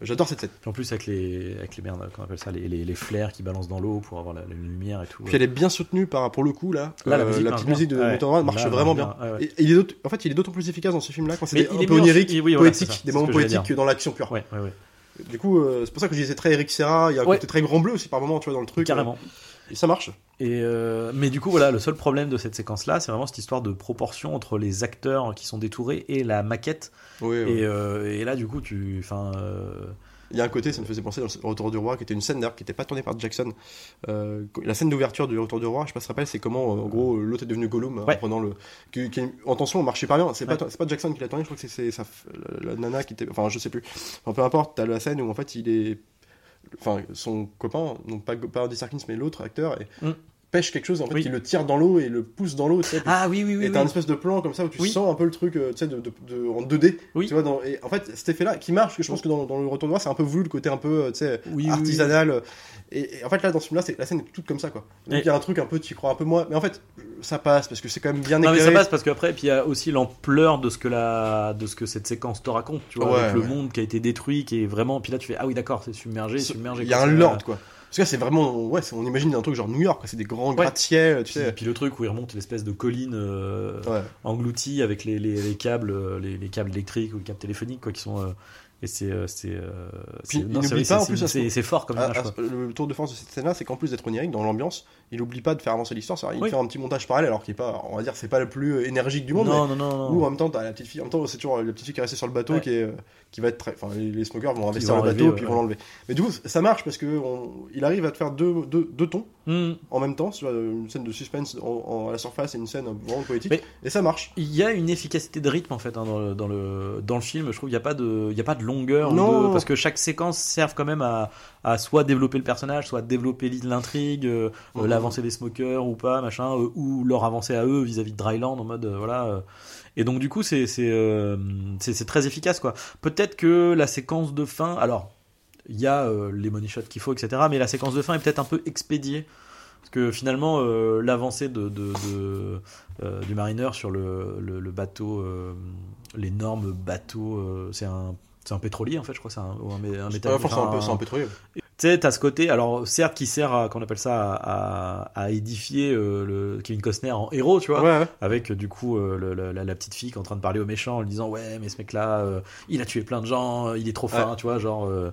j'adore cette scène. Avec les, avec les merdes, qu'on appelle ça, les, les, les flares qui balancent dans l'eau pour avoir la, la lumière et tout. Puis elle est bien soutenue par, pour le coup, là. Là euh, la, musique, la petite musique de ouais. Motorhead marche là, vraiment bien. bien. Ouais, ouais. Et, et il est en fait, il est d'autant plus efficace dans ce film-là quand c'est des, un peu onirique, en... oui, voilà, poétique, c'est ça, des moments poétiques que dans l'action pure. Ouais, ouais, ouais. Du coup, euh, c'est pour ça que je disais très Eric Serra, il y a un ouais. côté très Grand Bleu aussi par moment, tu vois, dans le truc. Carrément. Ouais. Et ça marche. Et euh, mais du coup, voilà, le seul problème de cette séquence-là, c'est vraiment cette histoire de proportion entre les acteurs qui sont détourés et la maquette. Et là, du coup, tu. Enfin. Il y a un côté, ça me faisait penser dans le Retour du Roi, qui était une scène d'ailleurs qui n'était pas tournée par Jackson. Euh, la scène d'ouverture du Retour du Roi, je sais pas si tu te rappelles, c'est comment en gros l'autre est devenu Gollum ouais. en prenant le. Qui, qui, en tension, on marchait pas bien. C'est, ouais. pas, c'est pas Jackson qui l'a tourné, je crois que c'est, c'est sa, la, la nana qui était. Enfin, je sais plus. Enfin, peu importe, t'as la scène où en fait il est. Enfin, son copain, donc pas, pas Andy Serkis, mais l'autre acteur. Et... Mm. pêche quelque chose en fait oui. il le tire dans l'eau et le pousse dans l'eau tu sais, ah oui oui oui et t'as oui. un espèce de plan comme ça où tu oui. sens un peu le truc tu sais de, de, de, en deux D oui. tu vois dans, et en fait cet effet là qui marche que je pense que dans, dans le Retour du Roi c'est un peu voulu le côté un peu tu sais oui, artisanal oui, oui. Et, et en fait là dans ce film là c'est, la scène est toute comme ça quoi donc il et... y a un truc un peu tu y crois un peu moins mais en fait ça passe parce que c'est quand même bien éclairé non, mais ça passe parce qu'après puis il y a aussi l'ampleur de ce que la de ce que cette séquence te raconte tu vois ouais, avec ouais. le monde qui a été détruit qui est vraiment puis là tu fais ah oui d'accord c'est submergé c'est... submergé il y a un lord quoi. Parce que là, c'est vraiment, ouais, c'est, on imagine un truc genre New York, quoi. C'est des grands ouais. gratte-ciels, tu puis, sais. Et puis le truc où il remonte l'espèce de colline euh, ouais. engloutie avec les, les, les câbles, les, les câbles électriques ou les câbles téléphoniques, quoi, qui sont. Euh, et c'est, c'est, euh, puis, c'est, il non, n'oublie c'est, pas c'est, en plus, c'est, c'est, c'est fort comme image. Le tour de force de cette scène-là, c'est qu'en plus d'être onirique dans l'ambiance, il n'oublie pas de faire avancer l'histoire. C'est-à-dire, il oui. fait un petit montage parallèle, alors qu'il est pas, on va dire, c'est pas le plus énergique du monde. Non, mais, non, non. Ou en même temps, t'as la petite fille. En même temps, c'est toujours la petite fille qui est restée sur le bateau, ouais. qui est, qui va être très. Enfin, les, les smokers vont investir dans le bateau, puis ils ouais. vont l'enlever. Mais du coup, ça marche parce que on, il arrive à te faire deux, deux, deux tons mm. en même temps, sur une scène de suspense en, en, à la surface et une scène vraiment poétique. Mais et ça marche. Il y a une efficacité de rythme en fait hein, dans, le, dans le dans le film. Je trouve il y a pas de il y a pas de longueur de, parce que chaque séquence sert quand même à, à soit développer le personnage soit développer l'intrigue euh, mmh. l'avancée des smokers ou pas machin euh, ou leur avancée à eux vis-à-vis de Dryland en mode euh, voilà euh. Et donc du coup c'est c'est, euh, c'est c'est très efficace quoi. Peut-être que la séquence de fin alors il y a euh, les money shots qu'il faut etc mais la séquence de fin est peut-être un peu expédiée parce que finalement euh, l'avancée de, de, de euh, du marineur sur le, le, le bateau euh, l'énorme bateau euh, c'est un C'est un pétrolier en fait, je crois que c'est un, un, un métal. Ah, enfin, un peu, c'est un pétrolier. Tu sais, t'as ce côté, alors certes, qui sert, à, qu'on appelle ça, à, à, à édifier euh, le Kevin Costner en héros, tu vois, ouais, ouais. avec du coup euh, le, la, la petite fille qui est en train de parler aux méchants en lui disant ouais, mais ce mec-là, euh, il a tué plein de gens, il est trop fin, ouais. tu vois, genre. Euh,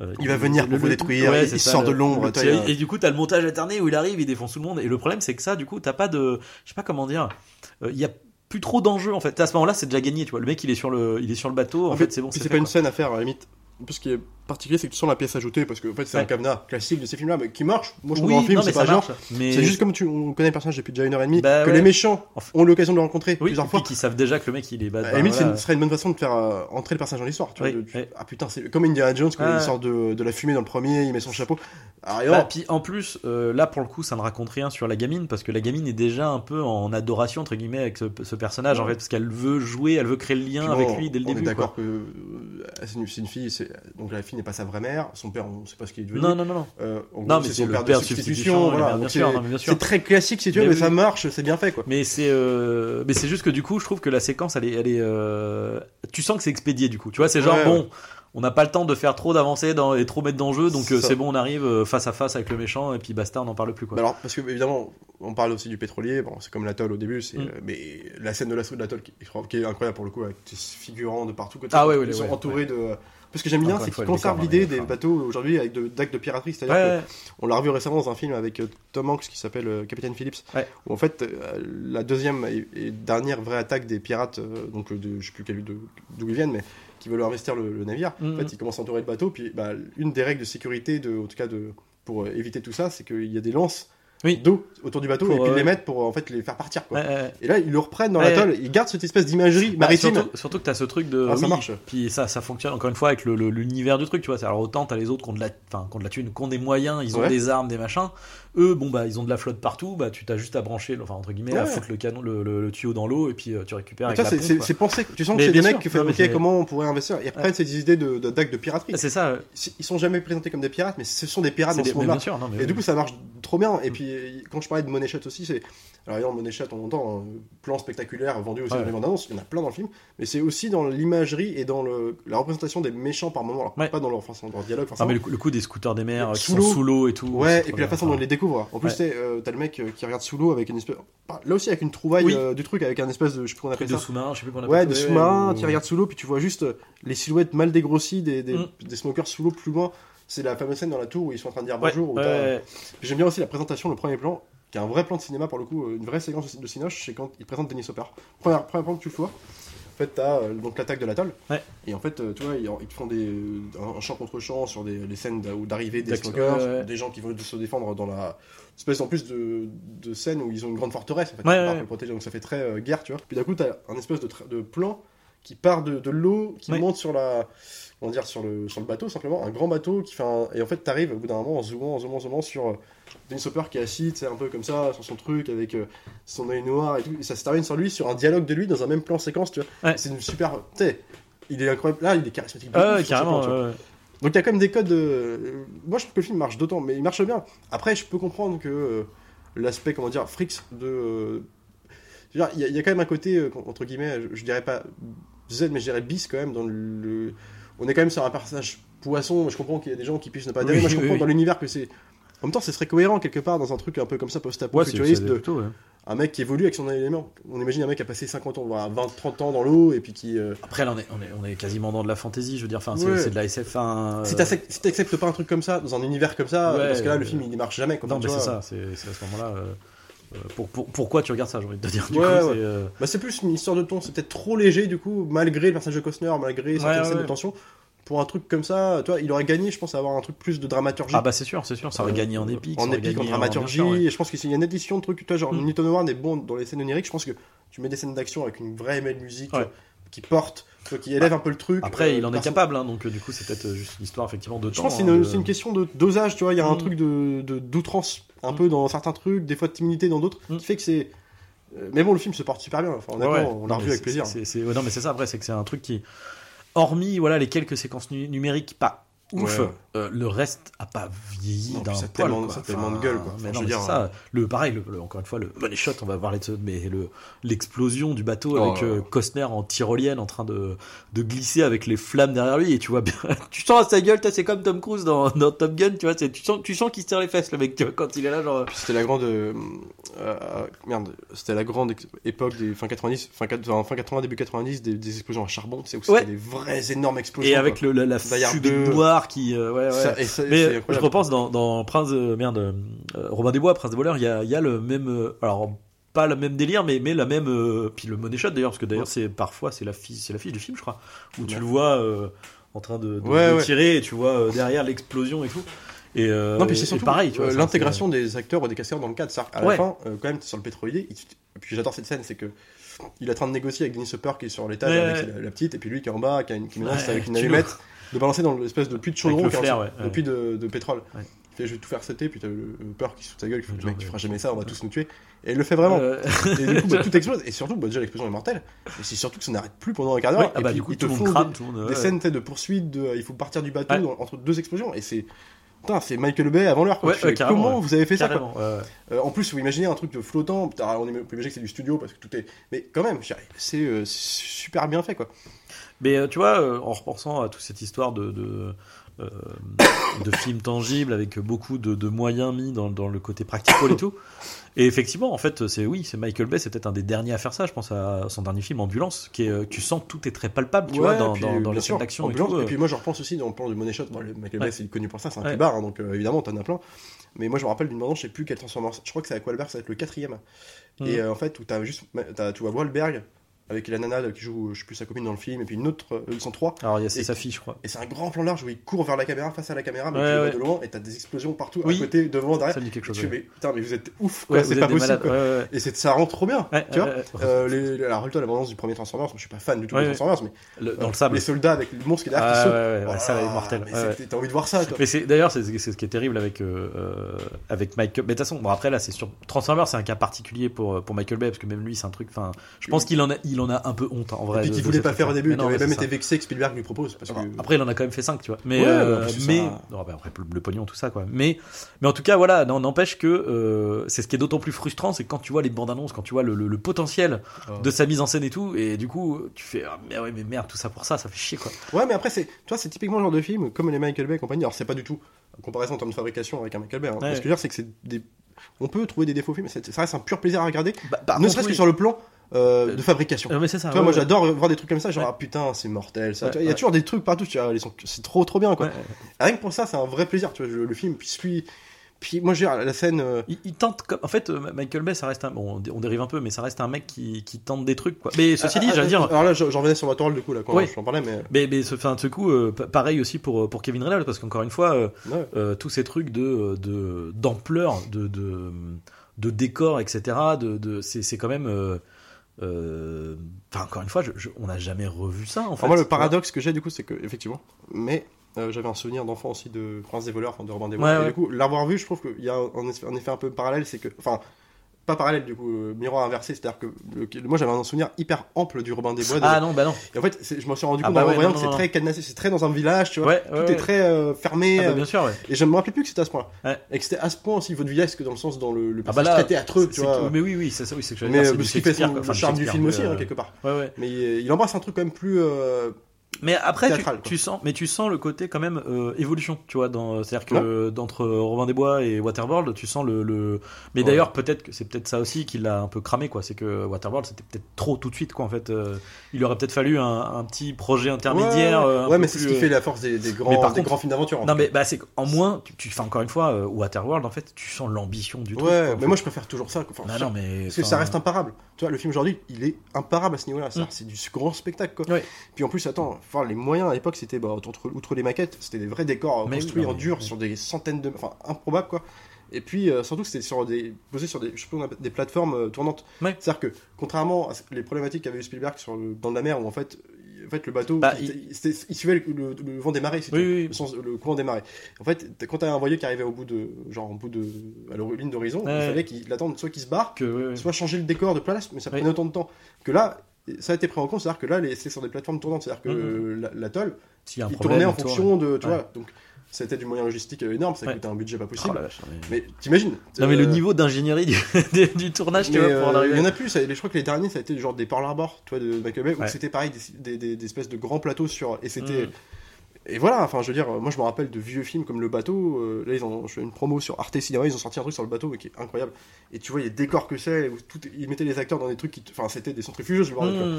Euh, il va venir pour vous détruire, ouais, il sort ça, de l'ombre. Le, le, et du coup, t'as le montage alterné où il arrive, il défonce tout le monde. Et le problème, c'est que ça, du coup, t'as pas de, je sais pas comment dire, il euh, y a plus trop d'enjeux en fait. À ce moment-là, c'est déjà gagné, tu vois. Le mec, il est sur le, il est sur le bateau. En, en fait, fait, c'est bon. C'est, c'est pas fait, une scène à faire à la limite. Ce qui est particulier, c'est que tu sens la pièce ajoutée parce que en fait, c'est ouais. un cadenas classique de ces films-là, mais qui marche. Moi, je trouve oui, un film, non, c'est pas marche, genre. Mais... C'est juste comme tu, on connaît le personnage depuis déjà une heure et demie, bah, que ouais. les méchants ont l'occasion de le rencontrer oui, plusieurs fois. Et puis qu'ils savent déjà que le mec, il est bad. À la limite, ce serait une bonne façon de faire euh, entrer le personnage dans l'histoire. Tu oui, vois, de, tu... oui. Ah putain, c'est comme Indiana Jones quand ah. il sort de, de la fumée dans le premier, il met son chapeau. Ah, alors... bah, puis en plus, euh, là pour le coup, ça ne raconte rien sur la gamine parce que la gamine est déjà un peu en adoration entre guillemets avec ce, ce personnage en fait, parce qu'elle veut jouer, elle veut créer le lien avec lui dès le début. D'accord que c'est une fille, c'est donc la fille n'est pas sa vraie mère, son père on ne sait pas ce qu'il est devenu. Non non non non. Euh, en non gros, mais c'est, c'est son le père, père de substitution, substitution voilà. Bien sûr, c'est, non, bien sûr. C'est très classique si tu veux, mais, mais oui. ça marche, c'est bien fait quoi. Mais c'est euh... mais c'est juste que du coup je trouve que la séquence elle est elle est euh... tu sens que c'est expédié du coup. Tu vois c'est genre ouais, bon ouais. on n'a pas le temps de faire trop d'avancées dans... et trop mettre d'enjeux donc c'est, euh, c'est bon on arrive face à face avec le méchant et puis basta on n'en parle plus quoi. Bah alors parce que évidemment on parle aussi du pétrolier bon c'est comme l'atoll au début c'est mm. mais la scène de l'assaut de l'atoll qui est incroyable pour le coup avec des figurants de partout côté ah, ouais, ouais, sont ouais, entourés ouais. de Parce que j'aime bien, c'est qu'ils conservent l'idée des bateaux aujourd'hui avec de, d'actes de piraterie. C'est-à-dire ouais, qu'on ouais. l'a revu récemment dans un film avec Tom Hanks qui s'appelle Capitaine Phillips, ouais. où en fait la deuxième et dernière vraie attaque des pirates, donc de, je ne sais plus quel, de, d'où ils viennent, mais qui veulent investir le, le navire, mmh. en fait ils commencent à entourer le bateau. Puis bah, une des règles de sécurité, de, en tout cas de, pour éviter tout ça, c'est qu'il y a des lances. Oui. D'eau autour du bateau pour, et puis euh... les mettre pour en fait les faire partir quoi. Ouais, ouais. Et là ils le reprennent dans ouais, l'atoll, ouais. ils gardent cette espèce d'imagerie maritime. Bah, surtout, surtout que t'as ce truc de ah, ça oui, marche. Puis ça ça fonctionne encore une fois avec le, le, l'univers du truc, tu vois. C'est, alors autant t'as les autres qui ont de la enfin qui ont de la thune, qui ont des moyens, ils ont ouais. des armes, des machins. Eux bon bah ils ont de la flotte partout, bah tu t'as juste à brancher enfin entre guillemets ouais. à foutre le canon le, le, le tuyau dans l'eau et puis euh, tu récupères avec ça, la pompe. C'est, c'est pensé, tu sens mais que c'est des mecs qui font OK comment on pourrait investir, ils reprennent ces idées de d'actes de piraterie. C'est ça. Ils sont jamais présentés comme des pirates mais ce sont des pirates dans ce monde-là. Et du coup ça marche trop bien et puis quand je parlais de money shot aussi, c'est alors évidemment money shot on entend plan spectaculaire vendu aussi ouais. dans les bandes annonces, il y en a plein dans le film, mais c'est aussi dans l'imagerie et dans le la représentation des méchants par moment, alors ouais. pas dans leur, enfin, dans leur dialogue. Enfin, non, mais le coup, le coup des scooters des mers qui sont sous l'eau et tout. Ouais, et puis bien. La façon dont ils les découvrent. En plus, ouais. t'es, euh, t'as le mec qui regarde sous l'eau avec une espèce, là aussi avec une trouvaille oui. euh, du truc avec un espèce de, je sais plus qu'on appelle ça. De sous-marin, je sais plus qu'on appelle. Ouais, de sous-marin, ou... tu regardes sous l'eau puis tu vois juste les silhouettes mal dégrossies des des, mm. des smokers sous l'eau plus loin. C'est la fameuse scène dans la tour où ils sont en train de dire bonjour. Ouais, ouais. J'aime bien aussi la présentation, le premier plan, qui est un vrai plan de cinéma pour le coup, une vraie séquence de cinoche, c'est quand ils présentent Dennis Hopper. Premier, premier plan que tu le vois, en fait, t'as euh, donc, l'attaque de l'atoll. Ouais. Et en fait, tu vois, ils, ils font des, un champ contre champ sur des les scènes d'arrivée des smokers, ouais, ouais. des gens qui veulent se défendre dans la. Espèce en plus de, de scène où ils ont une grande forteresse, en fait, ouais, ouais, ouais. protéger, donc ça fait très euh, guerre, tu vois. Puis d'un coup, t'as un espèce de, tra- de plan qui part de, de l'eau, qui ouais. monte sur la. On va dire sur le, sur le bateau, simplement, un grand bateau qui fait un... Et en fait, t'arrives au bout d'un moment en zoomant, en zoomant, en zoomant sur Dennis Hopper qui est assis, un peu comme ça, sur son truc, avec euh, son œil noir et tout. Et ça se termine sur lui, sur un dialogue de lui, dans un même plan séquence, tu vois. Ouais. C'est une super... T'sais, il est incroyable. Là, il est charismatique. Ah, ouais, carrément, plan, ouais, ouais. Donc, t'as quand même des codes... De... Moi, je trouve que le film marche d'autant, mais il marche bien. Après, je peux comprendre que euh, l'aspect, comment dire, frics de... Il y, y a quand même un côté, euh, entre guillemets, je, je dirais pas Z, mais je dirais bis, quand même, dans le... On est quand même sur un personnage poisson, je comprends qu'il y a des gens qui puissent ne pas adhérer, oui, moi je comprends oui, dans oui. l'univers que c'est... En même temps, ça serait cohérent quelque part dans un truc un peu comme ça, post-apo, ouais, futuriste, de... plutôt, ouais. un mec qui évolue avec son élément. On imagine un mec qui a passé cinquante ans, voire vingt trente ans dans l'eau, et puis qui... Euh... Après, là, on est, on, est, on est quasiment dans de la fantasy, je veux dire, enfin, c'est, ouais. c'est de la S F. Un... Si t'acceptes, si t'acceptes pas un truc comme ça, dans un univers comme ça, ouais, parce que là, euh... le film, il ne marche jamais. Comme non, mais vois, c'est ça, c'est, c'est à ce moment-là... Euh... Pour, pour, pourquoi tu regardes ça, j'ai envie de te dire. Du ouais, coup, ouais. C'est, euh... bah, c'est plus une histoire de ton, c'est peut-être trop léger du coup, malgré le personnage de Costner, malgré cette ouais, scène ouais. de tension. Pour un truc comme ça, toi, il aurait gagné, je pense, à avoir un truc plus de dramaturgie. Ah bah c'est sûr, c'est sûr, ça aurait euh, gagné en épique, en épique, en dramaturgie. En... Et je pense que s'il y a une édition de trucs, toi, genre mm. Newton Howard est bon dans les scènes oniriques. Je pense que tu mets des scènes d'action avec une vraie belle musique ouais. vois, qui porte, vois, qui élève ah. un peu le truc. Après, euh, il en parce... est capable, hein, donc euh, du coup, c'est peut-être juste une histoire effectivement de. Je temps, pense que hein, de... c'est une question de dosage, tu vois. Il y a un truc de d'outrance. Un mmh. peu dans certains trucs, des fois de timidité dans d'autres, mmh. qui fait que c'est. Mais bon, le film se porte super bien. Enfin, honnêtement, ouais, on l'a revu avec c'est, plaisir. C'est, c'est... Ouais, non, mais c'est ça. Après, c'est que c'est un truc qui, hormis voilà les quelques séquences nu- numériques pas ouf, ouais. euh, le reste a pas vieilli non, d'un ça poil. Tellement, quoi. Ça enfin, tellement de gueule. Quoi. Enfin, mais non, mais dire, c'est hein. ça. Le pareil, le, le, encore une fois, le money shot. On va parler de ça, mais le l'explosion du bateau oh, avec euh, Costner en tyrolienne en train de de glisser avec les flammes derrière lui et tu vois bien. Tu sens à sa gueule, c'est comme Tom Cruise dans, dans Top Gun, tu vois. C'est, tu sens, tu sens qu'il se tire les fesses le mec tu vois, quand il est là genre. Puis c'était la grande euh, euh, merde. C'était la grande époque des fin quatre-vingt-dix, fin, fin quatre-vingts début quatre-vingt-dix des, des explosions à charbon. C'est où c'était ouais. des vraies énormes explosions. Et avec quoi. le la, la fumée noire. Qui, euh, ouais, ouais. Ça, ça, mais je repense dans, dans Prince, euh, merde, euh, Robin des Bois, Prince des Voleurs, il y a, y a le même, euh, alors pas le même délire, mais, mais la même, euh, puis le money shot d'ailleurs, parce que d'ailleurs ouais. c'est parfois c'est la fiche, c'est la fiche du film, je crois, où ouais. tu le vois euh, en train de, de, ouais, de ouais. tirer, et tu vois euh, derrière l'explosion et tout. Et euh, non, puis c'est surtout pareil, tu vois, euh, l'intégration c'est... des acteurs ou des casseurs dans le cadre, ça, à la ouais. fin, euh, quand même sur le pétrolier. Et puis j'adore cette scène, c'est que. Il est en train de négocier avec Dennis Hopper qui est sur l'étage ouais, avec ouais. La, la petite, et puis lui qui est en bas, qui, a une, qui mélange ouais, avec une allumette, de balancer dans l'espèce de puits de chaudron, qui flair, en, ouais, le ouais. puits de, de pétrole. Ouais. Fait, je vais tout faire sauter, puis t'as le peur qui se fout de ta gueule, qui fait le mec, tu feras jamais ça, on va tous nous tuer. Et il le fait vraiment. Euh... Et du coup, bah, tout explose. Et surtout, bah, déjà, l'explosion est mortelle. Mais c'est surtout que ça n'arrête plus pendant un quart d'heure. Ouais, et ah bah, puis, du coup, ils te font crame, des, monde, des ouais. scènes de poursuite, de, il faut partir du bateau ouais. dans, entre deux explosions. Et c'est. Putain, c'est Michael Bay avant l'heure. Quoi. Ouais, ouais, comment ouais. vous avez fait carrément, ça quoi. Ouais, ouais. Euh, En plus, vous imaginez un truc de flottant. On peut imaginer que c'est du studio parce que tout est. Mais quand même, c'est, euh, c'est super bien fait, quoi. Mais tu vois, en repensant à toute cette histoire de, de, euh, de films tangibles avec beaucoup de, de moyens mis dans, dans le côté practical et tout. Et effectivement, en fait, c'est oui, c'est Michael Bay, c'est peut-être un des derniers à faire ça. Je pense à son dernier film, Ambulance, qui est, tu sens tout est très palpable, tu ouais, vois, dans, puis, dans, dans les scènes d'action. Et, tout. Et puis moi, je repense aussi dans le plan de Money Shot. Bon, le Michael ouais. Bay, c'est connu pour ça, c'est un ouais. clébard, hein, donc euh, évidemment, t'en as plein. Mais moi, je me rappelle d'une moment, je sais plus quel Transformers. Je crois que c'est avec Wahlberg, ça va être le quatrième. Mmh. Et euh, en fait, où t'as juste, t'as, tu vois Wahlberg avec la nana qui joue, je sais plus, sa copine dans le film, et puis une autre, euh, ils sont trois. Alors, il y a c'est sa fille, je crois. Et c'est un grand plan large où il court vers la caméra, face à la caméra, mais ouais, tu ouais. de loin, et t'as des explosions partout, oui. à côté, devant, derrière. Ça me dit quelque chose. Tu fais, mais putain, mais vous êtes ouf, ouais, quoi, c'est pas possible. Quoi. Ouais, ouais. Et c'est, ça rend trop bien, ouais, tu ouais, vois. Ouais, ouais. Euh, les, les, alors, résultat, l'abondance du premier Transformers, moi, je suis pas fan du tout ouais, des Transformers, ouais. mais le, dans euh, le sable. Les soldats avec le monstre qui est derrière, qui sautent. Ouais, ça, c'est mortel. T'as envie de voir ça, toi. Mais d'ailleurs, c'est ce qui est terrible avec Michael. Mais de toute façon, bon, après, là, c'est sur Transformers, c'est un cas particulier pour Michael Bay, parce que même lui, c'est un truc. Enfin, je pense qu'il en a. Il en a un peu honte, hein, en vrai. Et puis qu'il voulait pas faire au début, il avait même été vexé que Spielberg lui propose. Parce que... Après, il en a quand même fait cinq, tu vois. Mais, ouais, euh, mais... Ça... Non, bah, après, le pognon, tout ça, quoi. Mais, mais en tout cas, voilà, non, n'empêche que euh, c'est ce qui est d'autant plus frustrant, c'est que quand tu vois les bandes annonces, quand tu vois le, le, le potentiel oh. de sa mise en scène et tout, et du coup, tu fais ah, mais, ouais, mais merde, tout ça pour ça, ça fait chier, quoi. Ouais, mais après, c'est, toi, c'est typiquement le genre de film, comme les Michael Bay et compagnie. Alors, c'est pas du tout en comparaison en termes de fabrication avec un Michael Bay. Hein. Ouais. Ce que je veux dire, c'est que c'est des... on peut trouver des défauts films, mais ça reste un pur plaisir à regarder, bah, bah, ne serait-ce oui. que sur le plan. Euh, de fabrication. Euh, mais c'est ça, tu vois, ouais, moi ouais. j'adore voir des trucs comme ça, genre ouais. ah, putain c'est mortel. Ça. Ouais, il y a ouais. toujours des trucs partout, tu vois, sont... c'est trop trop bien quoi. Ouais, ouais. Rien que pour ça c'est un vrai plaisir, tu vois, le, le film puis celui... Puis moi, je veux dire, la scène. Euh... Il, il tente. Comme... En fait, Michael Bay, ça reste un. Bon, on dérive un peu, mais ça reste un mec qui, qui tente des trucs, quoi. Mais ceci ah, dit, ah, j'allais dire. Alors là, j'en revenais sur Waterworld, du coup, là, quand ouais. j'en parlais, mais. Mais, mais ce, enfin, de ce coup, euh, pareil aussi pour, pour Kevin Reynolds, parce qu'encore une fois, euh, ouais. euh, tous ces trucs de, de, d'ampleur, de, de, de décor, et cetera, de, de, c'est, c'est quand même. Euh, Euh... Enfin, encore une fois, je, je... on n'a jamais revu ça. En fait. Moi, le paradoxe que j'ai du coup, c'est que effectivement, mais euh, j'avais un souvenir d'enfant aussi de Prince des Voleurs, enfin de Robin des Bois. Ouais, ouais. Et du coup, l'avoir vu, je trouve qu'il y a un effet un peu parallèle, c'est que, enfin, pas parallèle du coup, euh, miroir inversé, c'est-à-dire que le... moi, j'avais un souvenir hyper ample du Robin des Bois. De... Ah non, bah non. Et en fait, c'est... je m'en suis rendu ah, compte bah, en ouais, voyant que c'est non, très cadenassé, c'est très dans un village, tu vois, ouais, tout ouais, est ouais. très euh, fermé. Ah, bah, bien euh... sûr. Ouais. Et je me rappelais plus que c'était à ce point. Ouais. Et que c'était à ce point aussi vaudevillesque dans le sens dans le, le ah bah là, très théâtreux, tu vois. Que... Mais oui, oui, c'est ça, oui, c'est que j'allais dire. Mais ce qui fait le charme du film aussi, quelque part. Mais il embrasse un truc quand même plus. Mais après, théâtral, tu, tu sens, mais tu sens le côté quand même euh, évolution, tu vois, dans, c'est-à-dire que ouais. d'entre Robin des Bois et Waterworld, tu sens le, le... mais ouais. d'ailleurs peut-être que c'est peut-être ça aussi qui l'a un peu cramé, quoi, c'est que Waterworld c'était peut-être trop tout de suite, quoi, en fait, euh, il aurait peut-être fallu un, un petit projet intermédiaire. Ouais, ouais mais c'est plus, ce qui fait la force des, des grands, mais par des contre, grands films d'aventure. En non, mais bah c'est en moins, tu, tu enfin encore une fois, euh, Waterworld, en fait, tu sens l'ambition du truc. Ouais, quoi, mais fait. Moi je préfère toujours ça, enfin, bah non, mais, parce que ça reste imparable. Tu vois, le film aujourd'hui, il est imparable à ce niveau-là, mmh. c'est du grand spectacle, quoi. Ouais. Puis en plus, attends. Enfin, les moyens à l'époque, c'était bah, outre, outre les maquettes, c'était des vrais décors mais construits oui, non, en dur oui. sur des centaines de. Enfin, improbables quoi. Et puis, euh, surtout, c'était sur des, posé sur des, je sais pas, des plateformes euh, tournantes. Ouais. C'est-à-dire que, contrairement à les problématiques qu'avait eu Spielberg sur le, dans la mer, où en fait, en fait le bateau, bah, il, il... il suivait le, le, le vent des marées, c'était, oui, oui. Le, sens, le courant des marées. En fait, t'as, quand t'avais un voilier qui arrivait au bout de, genre, au bout de, à la ligne d'horizon, ouais. il fallait qu'il attende soit qu'il se barre, que, ouais, ouais. soit changer le décor de place, mais ça prenait ouais. autant de temps que là. Ça a été pris en compte, c'est-à-dire que là, les, c'est sur des plateformes tournantes, c'est-à-dire que mmh. l'atoll, il tournait en fonction de, tu ouais. vois, donc c'était du moyen logistique énorme, ça ouais. coûtait un budget pas possible. Oh la vache, mais... mais t'imagines Non euh... mais le niveau d'ingénierie du, du tournage, mais tu vois, euh, pour en arriver. Il y en a plus, ça, je crois que les derniers, ça a été genre des Pearl Harbor, tu vois, de Michael Bay, ouais. où c'était pareil, des, des, des, des espèces de grands plateaux sur, et c'était. Mmh. Et voilà, enfin je veux dire, moi je me rappelle de vieux films comme Le Bateau, euh, là ils ont je fais une promo sur Arte Cinéma, ils ont sorti un truc sur Le Bateau qui est incroyable, et tu vois les décors que c'est, où tout, ils mettaient les acteurs dans des trucs qui, enfin c'était des centrifugeuses, je me rappelle, mmh.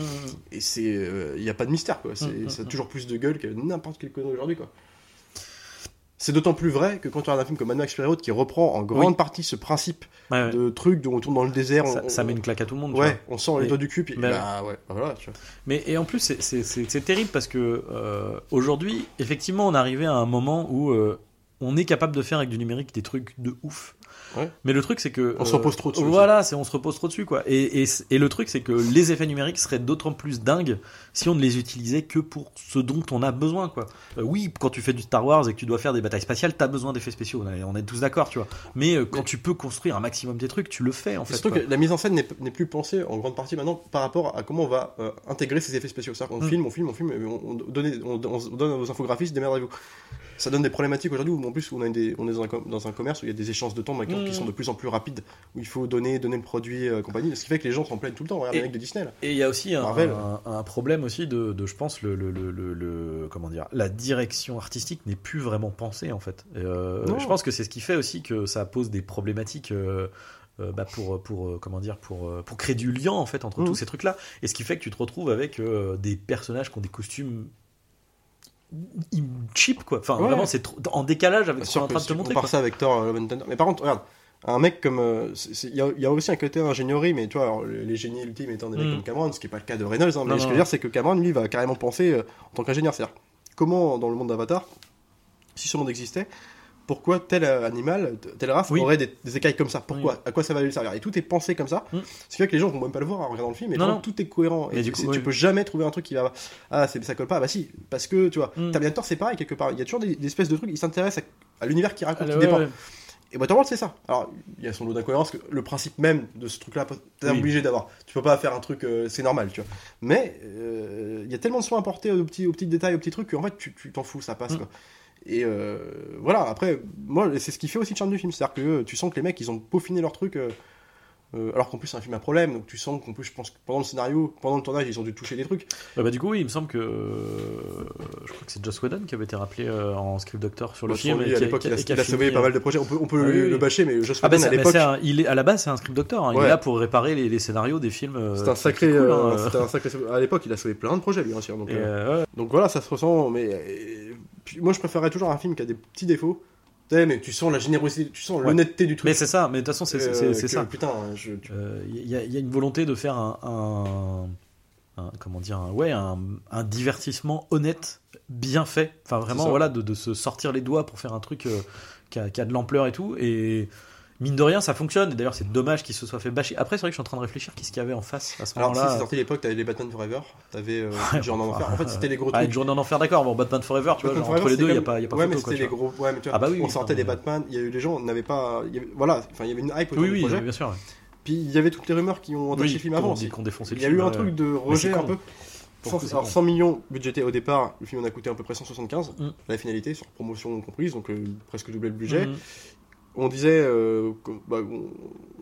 et c'est, il euh, n'y a pas de mystère quoi, c'est, mmh. ça a toujours plus de gueule que n'importe quel connerie aujourd'hui quoi. C'est d'autant plus vrai que quand tu regardes un film comme Mad Max Fury Road qui reprend en grande oui. partie ce principe ouais, ouais. de truc dont on tourne dans le désert, ça, on, ça met une claque à tout le monde. Ouais, tu vois. On sent les doigts du cul. Puis, bah, bah, ouais, bah, voilà, tu vois. Mais et en plus c'est, c'est, c'est, c'est terrible parce que euh, aujourd'hui effectivement on est arrivé à un moment où euh, on est capable de faire avec du numérique des trucs de ouf. Ouais. Mais le truc c'est que on euh, se repose trop dessus. Voilà, c'est on se repose trop dessus quoi. Et, et et le truc c'est que les effets numériques seraient d'autant plus dingues si on ne les utilisait que pour ce dont on a besoin, quoi. Euh, oui, quand tu fais du Star Wars et que tu dois faire des batailles spatiales, t'as besoin d'effets spéciaux, on est tous d'accord, tu vois. Mais euh, quand ouais. tu peux construire un maximum des trucs, tu le fais, en fait. Surtout que la mise en scène n'est, n'est plus pensée, en grande partie maintenant, par rapport à comment on va euh, intégrer ces effets spéciaux. C'est-à-dire qu'on mm. filme, on filme, on filme, on, on, donne, on, on donne aux infographistes, démerdez-vous. ça donne des problématiques aujourd'hui où en plus on, a des, on est dans un, dans un commerce où il y a des échanges de temps bah, qui, mmh. qui sont de plus en plus rapides, où il faut donner, donner le produit euh, compagnie, ce qui fait que les gens s'en plaignent tout le temps. Regarde les mecs de Disney là. Et il y a aussi un, un, un problème aussi de, de je pense le, le, le, le, le comment dire, la direction artistique n'est plus vraiment pensée en fait. Euh, je pense que c'est ce qui fait aussi que ça pose des problématiques. Euh, Euh, bah pour pour comment dire pour pour créer du lien en fait entre mmh. tous ces trucs là, et ce qui fait que tu te retrouves avec euh, des personnages qui ont des costumes cheap quoi, enfin ouais. vraiment c'est trop, en décalage avec ce qu'on est en train de te montrer. On compare ça avec Thor Love and Thunder, mais par contre regarde un mec comme il euh, y, y a aussi un côté ingénierie, mais tu vois alors, les génies ultimes étant des mecs mmh. comme Cameron, ce qui est pas le cas de Reynolds hein, mais non, ce que je veux dire c'est que Cameron lui va carrément penser euh, en tant qu'ingénieur, c'est-à-dire comment dans le monde d'Avatar, si ce monde existait, pourquoi tel animal, telle race oui. aurait des, des écailles comme ça? Pourquoi oui. À quoi ça va lui servir? Et tout est pensé comme ça. Mm. Ce qui fait que les gens vont même pas le voir en regardant le film. Et non, non. Tout est cohérent. Et, et du coup, oui. tu peux jamais trouver un truc qui va. Ah, c'est, ça colle pas. Bah si, parce que tu vois, mm. Terminator c'est pareil quelque part. Il y a toujours des, des espèces de trucs. Ils s'intéressent à, à l'univers qui raconte. Allez, qui ouais, dépend. Ouais. Et Waterworld c'est ça. Alors il y a son lot d'incohérences. Que le principe même de ce truc-là, t'es oui. obligé d'avoir. Tu peux pas faire un truc, euh, c'est normal, tu vois. Mais il euh, y a tellement de soins apportés aux petits, aux petits détails, aux petits trucs qu'en fait tu, tu t'en fous, ça passe mm. quoi. Et euh, voilà, après, moi, c'est ce qui fait aussi le charme du film. C'est-à-dire que euh, tu sens que les mecs, ils ont peaufiné leur truc, euh, euh, alors qu'en plus, c'est un film à problème. Donc tu sens qu'en plus, je pense que pendant le scénario, pendant le tournage, ils ont dû toucher des trucs. Bah, bah du coup, oui, il me semble que. Euh, je crois que c'est Joss Whedon qui avait été rappelé euh, en script doctor sur le bah, film. Lui, et à qui, l'époque, qui, il a, qui a, il a sauvé euh... pas mal de projets. On peut, on peut ah, le, oui. le bâcher, mais Joss Whedon, ah, bah, à l'époque. Un, il est, à la base, c'est un script doctor. Hein, ouais. Il est là pour réparer les, les scénarios des films. Euh, c'est un sacré. Cool, euh, hein, c'est un sacré... À l'époque, il a sauvé plein de projets, lui, bien sûr. Donc, euh, ouais. donc voilà, ça se ressent, mais. Puis moi je préférerais toujours un film qui a des petits défauts. T'sais, mais tu sens la générosité, tu sens ouais. l'honnêteté du truc. Mais c'est ça, mais de toute façon c'est, euh, c'est, c'est que, ça. Putain, je... euh, y, a, y a une volonté de faire un, un, un comment dire, un, ouais, un, un divertissement honnête, bien fait. Enfin vraiment voilà, de, de se sortir les doigts pour faire un truc euh, qui, a, qui a de l'ampleur et tout. Et mine de rien, ça fonctionne. Et d'ailleurs, c'est dommage qu'il se soit fait bâcher. Après, c'est vrai que je suis en train de réfléchir qu'est-ce qu'il y avait en face à ce moment-là. Alors, si c'est sorti à l'époque, t'avais les Batman Forever, t'avais euh, ouais, Journée en Enfer. En fait, c'était les gros trucs. Ah, Journée en Enfer, d'accord. Bon, Batman Forever, tu vois, genre, entre les deux, il comme... y a pas, il y a pas. Ouais, photo, mais c'était quoi, les gros. Ouais, mais tu vois, ah bah oui, on oui, sortait non, des mais... Batman. Il y a eu les gens, on n'avait pas. Y avait... Voilà, enfin, il y avait une hype autour oui, du oui, projet. Oui, bien sûr. Ouais. Puis il y avait toutes les rumeurs qui ont entaché oui, le film avant. Il y a eu un truc de rejet un peu. Alors cent millions budgété au départ, le film en a coûté à peu près cent soixante-quinze. La finalité, sur promotion comprise, donc presque doublé le budget. On disait, euh, bah,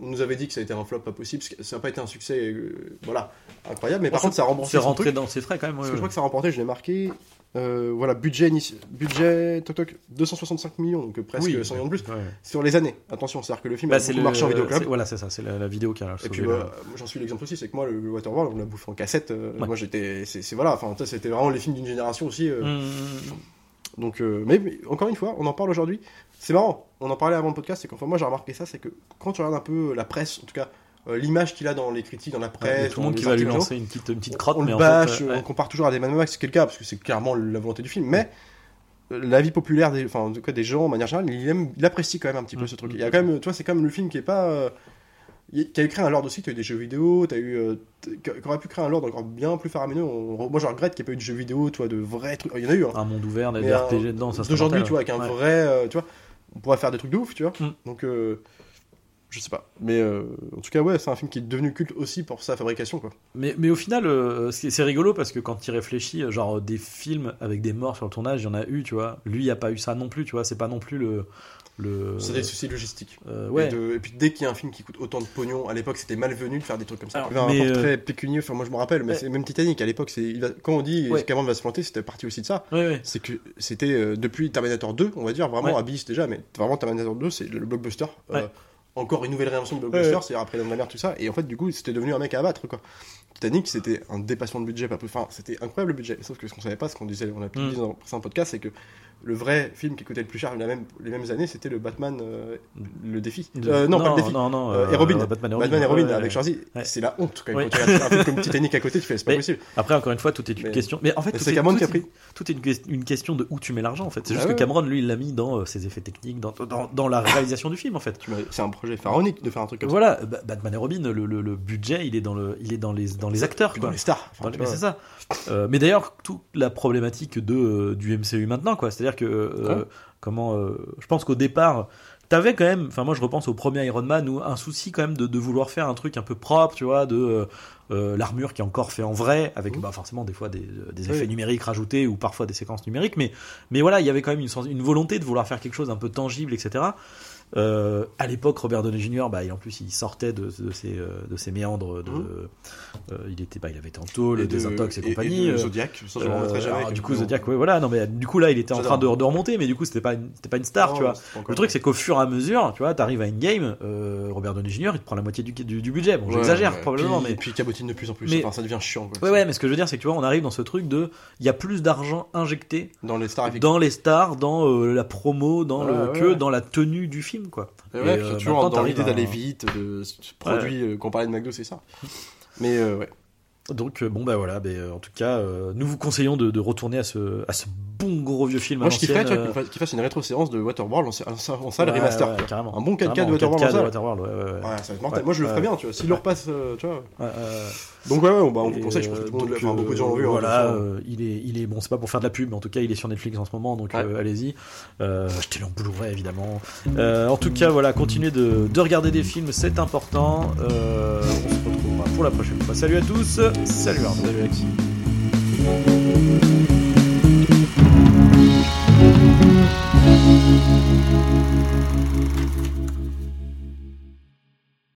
on nous avait dit que ça a été un flop pas possible, ça n'a pas été un succès euh, voilà, incroyable, mais par oh, contre ça a remboursé. C'est rentré truc, dans ses frais quand même. Ouais, parce ouais. que je crois que ça a remporté, je l'ai marqué. Euh, voilà, budget, budget toc, toc, deux cent soixante-cinq millions, donc presque oui, cent millions de plus, ouais. sur les années. Attention, c'est-à-dire que le film bah, a beaucoup le, marché en vidéoclub. Voilà, c'est ça, c'est la, la vidéo qui a sauvé. Et puis, bah, le... j'en suis l'exemple aussi, c'est que moi, le Waterworld, on l'a bouffé en cassette. Euh, ouais. Moi, j'étais. C'est, c'est, voilà, enfin, c'était vraiment les films d'une génération aussi. Euh, mmh. Donc, euh, mais, mais encore une fois, on en parle aujourd'hui. C'est marrant, on en parlait avant le podcast, c'est qu'enfin moi j'ai remarqué ça, c'est que quand tu regardes un peu la presse, en tout cas euh, l'image qu'il a dans les critiques, dans la presse, ouais, tout le monde qui va lui lancer une petite, une petite crotte, on, on mais le bâche, en fait, ouais. on compare toujours à des Mad Max, c'est le cas parce que c'est clairement la volonté du film, mais ouais. l'avis populaire, des, enfin en tout cas des gens, de manière générale, il, aime, il apprécie quand même un petit peu ouais. ce truc. Il y a quand même, tu vois, c'est quand même le film qui est pas. Euh, T'as eu créé un lore aussi, t'as eu des jeux vidéo, t'as eu. T'aurais pu créer un lore encore bien plus faramineux. On... Moi je regrette qu'il n'y ait pas eu de jeux vidéo, tu vois, de vrais trucs. Il y en a eu, hein. Un monde ouvert, des R P G un... dedans, ça se Aujourd'hui, tu vois, avec un ouais. vrai. Euh, tu vois, on pourrait faire des trucs de ouf, tu vois. Mm. Donc, euh, je sais pas. Mais euh, en tout cas, ouais, c'est un film qui est devenu culte aussi pour sa fabrication, quoi. Mais, mais au final, euh, c'est, c'est rigolo parce que quand tu y réfléchis, genre des films avec des morts sur le tournage, il y en a eu, tu vois. Lui, il n'y a pas eu ça non plus, tu vois. C'est pas non plus le. Le... C'est des soucis logistiques. Euh, ouais. et, de... et puis dès qu'il y a un film qui coûte autant de pognon, à l'époque c'était malvenu de faire des trucs comme ça. Alors, il y avait un rapport euh... très pécunieux, enfin, moi je me rappelle, mais ouais. c'est même Titanic, à l'époque, c'est... quand on dit ouais. qu'Cameron va se planter, c'était parti aussi de ça. Ouais, ouais. C'est que c'était euh, depuis Terminator deux, on va dire, vraiment ouais. Abyss déjà, mais vraiment Terminator deux, c'est le blockbuster. Ouais. Euh, encore une nouvelle réinvention de blockbuster, ouais. c'est-à-dire après L'Homme de la Mer, tout ça, et en fait du coup c'était devenu un mec à abattre, quoi. Titanic, c'était un dépassement de budget, pas plus... enfin c'était incroyable le budget, sauf que ce qu'on savait pas, ce qu'on disait, on a pu mm. le dire dans un podcast, c'est que le vrai film qui coûtait le plus cher la même, les mêmes années, c'était le Batman, euh, le défi. Euh, non, non, pas le défi. Non, non, euh, et Robin. Euh, Batman et Robin, Batman et Robin ouais, avec Schwarzy. Ouais. C'est la honte quand même. Ouais. Quand tu regardes un film comme Titanic à côté, tu fais, c'est pas mais possible. Après, encore une fois, tout est une mais, question. Mais en fait, mais tout, c'est est, Cameron tout, qui a pris. Tout est une, une question de où tu mets l'argent en fait. C'est ah juste ouais. que Cameron, lui, il l'a mis dans euh, ses effets techniques, dans, dans, dans la réalisation du film en fait. C'est un projet pharaonique de faire un truc comme voilà, ça. Voilà, Batman et Robin, le, le, le budget, il est dans, le, il est dans, les, dans les acteurs. Dans les stars. Mais c'est ça. Mais d'ailleurs, toute la problématique du M C U maintenant, quoi. C'est-à-dire que euh, ouais. comment euh, je pense qu'au départ t'avais quand même, enfin moi je repense au premier Iron Man, où un souci quand même de, de vouloir faire un truc un peu propre, tu vois, de euh, l'armure qui est encore fait en vrai, avec bah, forcément des fois des, des effets oui. numériques rajoutés ou parfois des séquences numériques, mais, mais voilà, il y avait quand même une, une volonté de vouloir faire quelque chose un peu tangible, et cetera. Euh, à l'époque, Robert Downey junior, bah, il, en plus, il sortait de, de, ses, de ses méandres. De, mmh. euh, il, était, bah, il avait été en tôle, des intox et, et compagnie. Et Zodiac, ça, je euh, très jamais. Alors, du coup, Zodiac, ouais, voilà. Non, mais du coup, là, il était en train de, de remonter, mais du coup, c'était pas une, c'était pas une star, non, tu vois. Le truc, c'est qu'au fur et à mesure, tu vois, t'arrives à Endgame, euh, Robert Downey junior, il te prend la moitié du, du, du budget. Bon, ouais, j'exagère ouais, probablement, puis, mais. Et puis, il cabotine de plus en plus. Mais, enfin, ça devient chiant, quoi. Ouais, ça. ouais, mais ce que je veux dire, c'est que tu vois, on arrive dans ce truc de. Il y a plus d'argent injecté dans les stars, dans, les stars, dans euh, la promo, dans le que dans la tenue du film. Quoi. Et ouais, euh, toujours dans l'idée à... d'aller vite, de ce produit ouais. euh, qu'on parlait de McDo, c'est ça. Mais euh, ouais. Donc, bon, bah voilà, bah, en tout cas, euh, nous vous conseillons de, de retourner à ce, à ce bon gros vieux film. Moi, je kifferais euh... qu'il fasse une rétro-séance de Waterworld en salle ouais, remaster. Ouais, carrément. Un bon quatre K de Waterworld. quatre K de Waterworld, ouais, ouais, ouais. Ouais, ça va être mortel. Ouais, moi, je le ferais euh, bien, tu vois. S'il ouais. le repasse, euh, tu vois. Ouais, euh... Donc, ouais, ouais, on, bah, on vous conseille, je pense que tout le monde, enfin, beaucoup de gens l'ont vu. Voilà, il est, il est, bon, c'est pas pour faire de la pub, mais en tout cas, il est sur Netflix en ce moment, donc allez-y. Achetez-le en Blu-ray, évidemment. En tout cas, voilà, continuez de regarder des films, c'est important. On se retrouve pour la prochaine fois. Salut à tous. Salut Arnaud. Salut Alexis.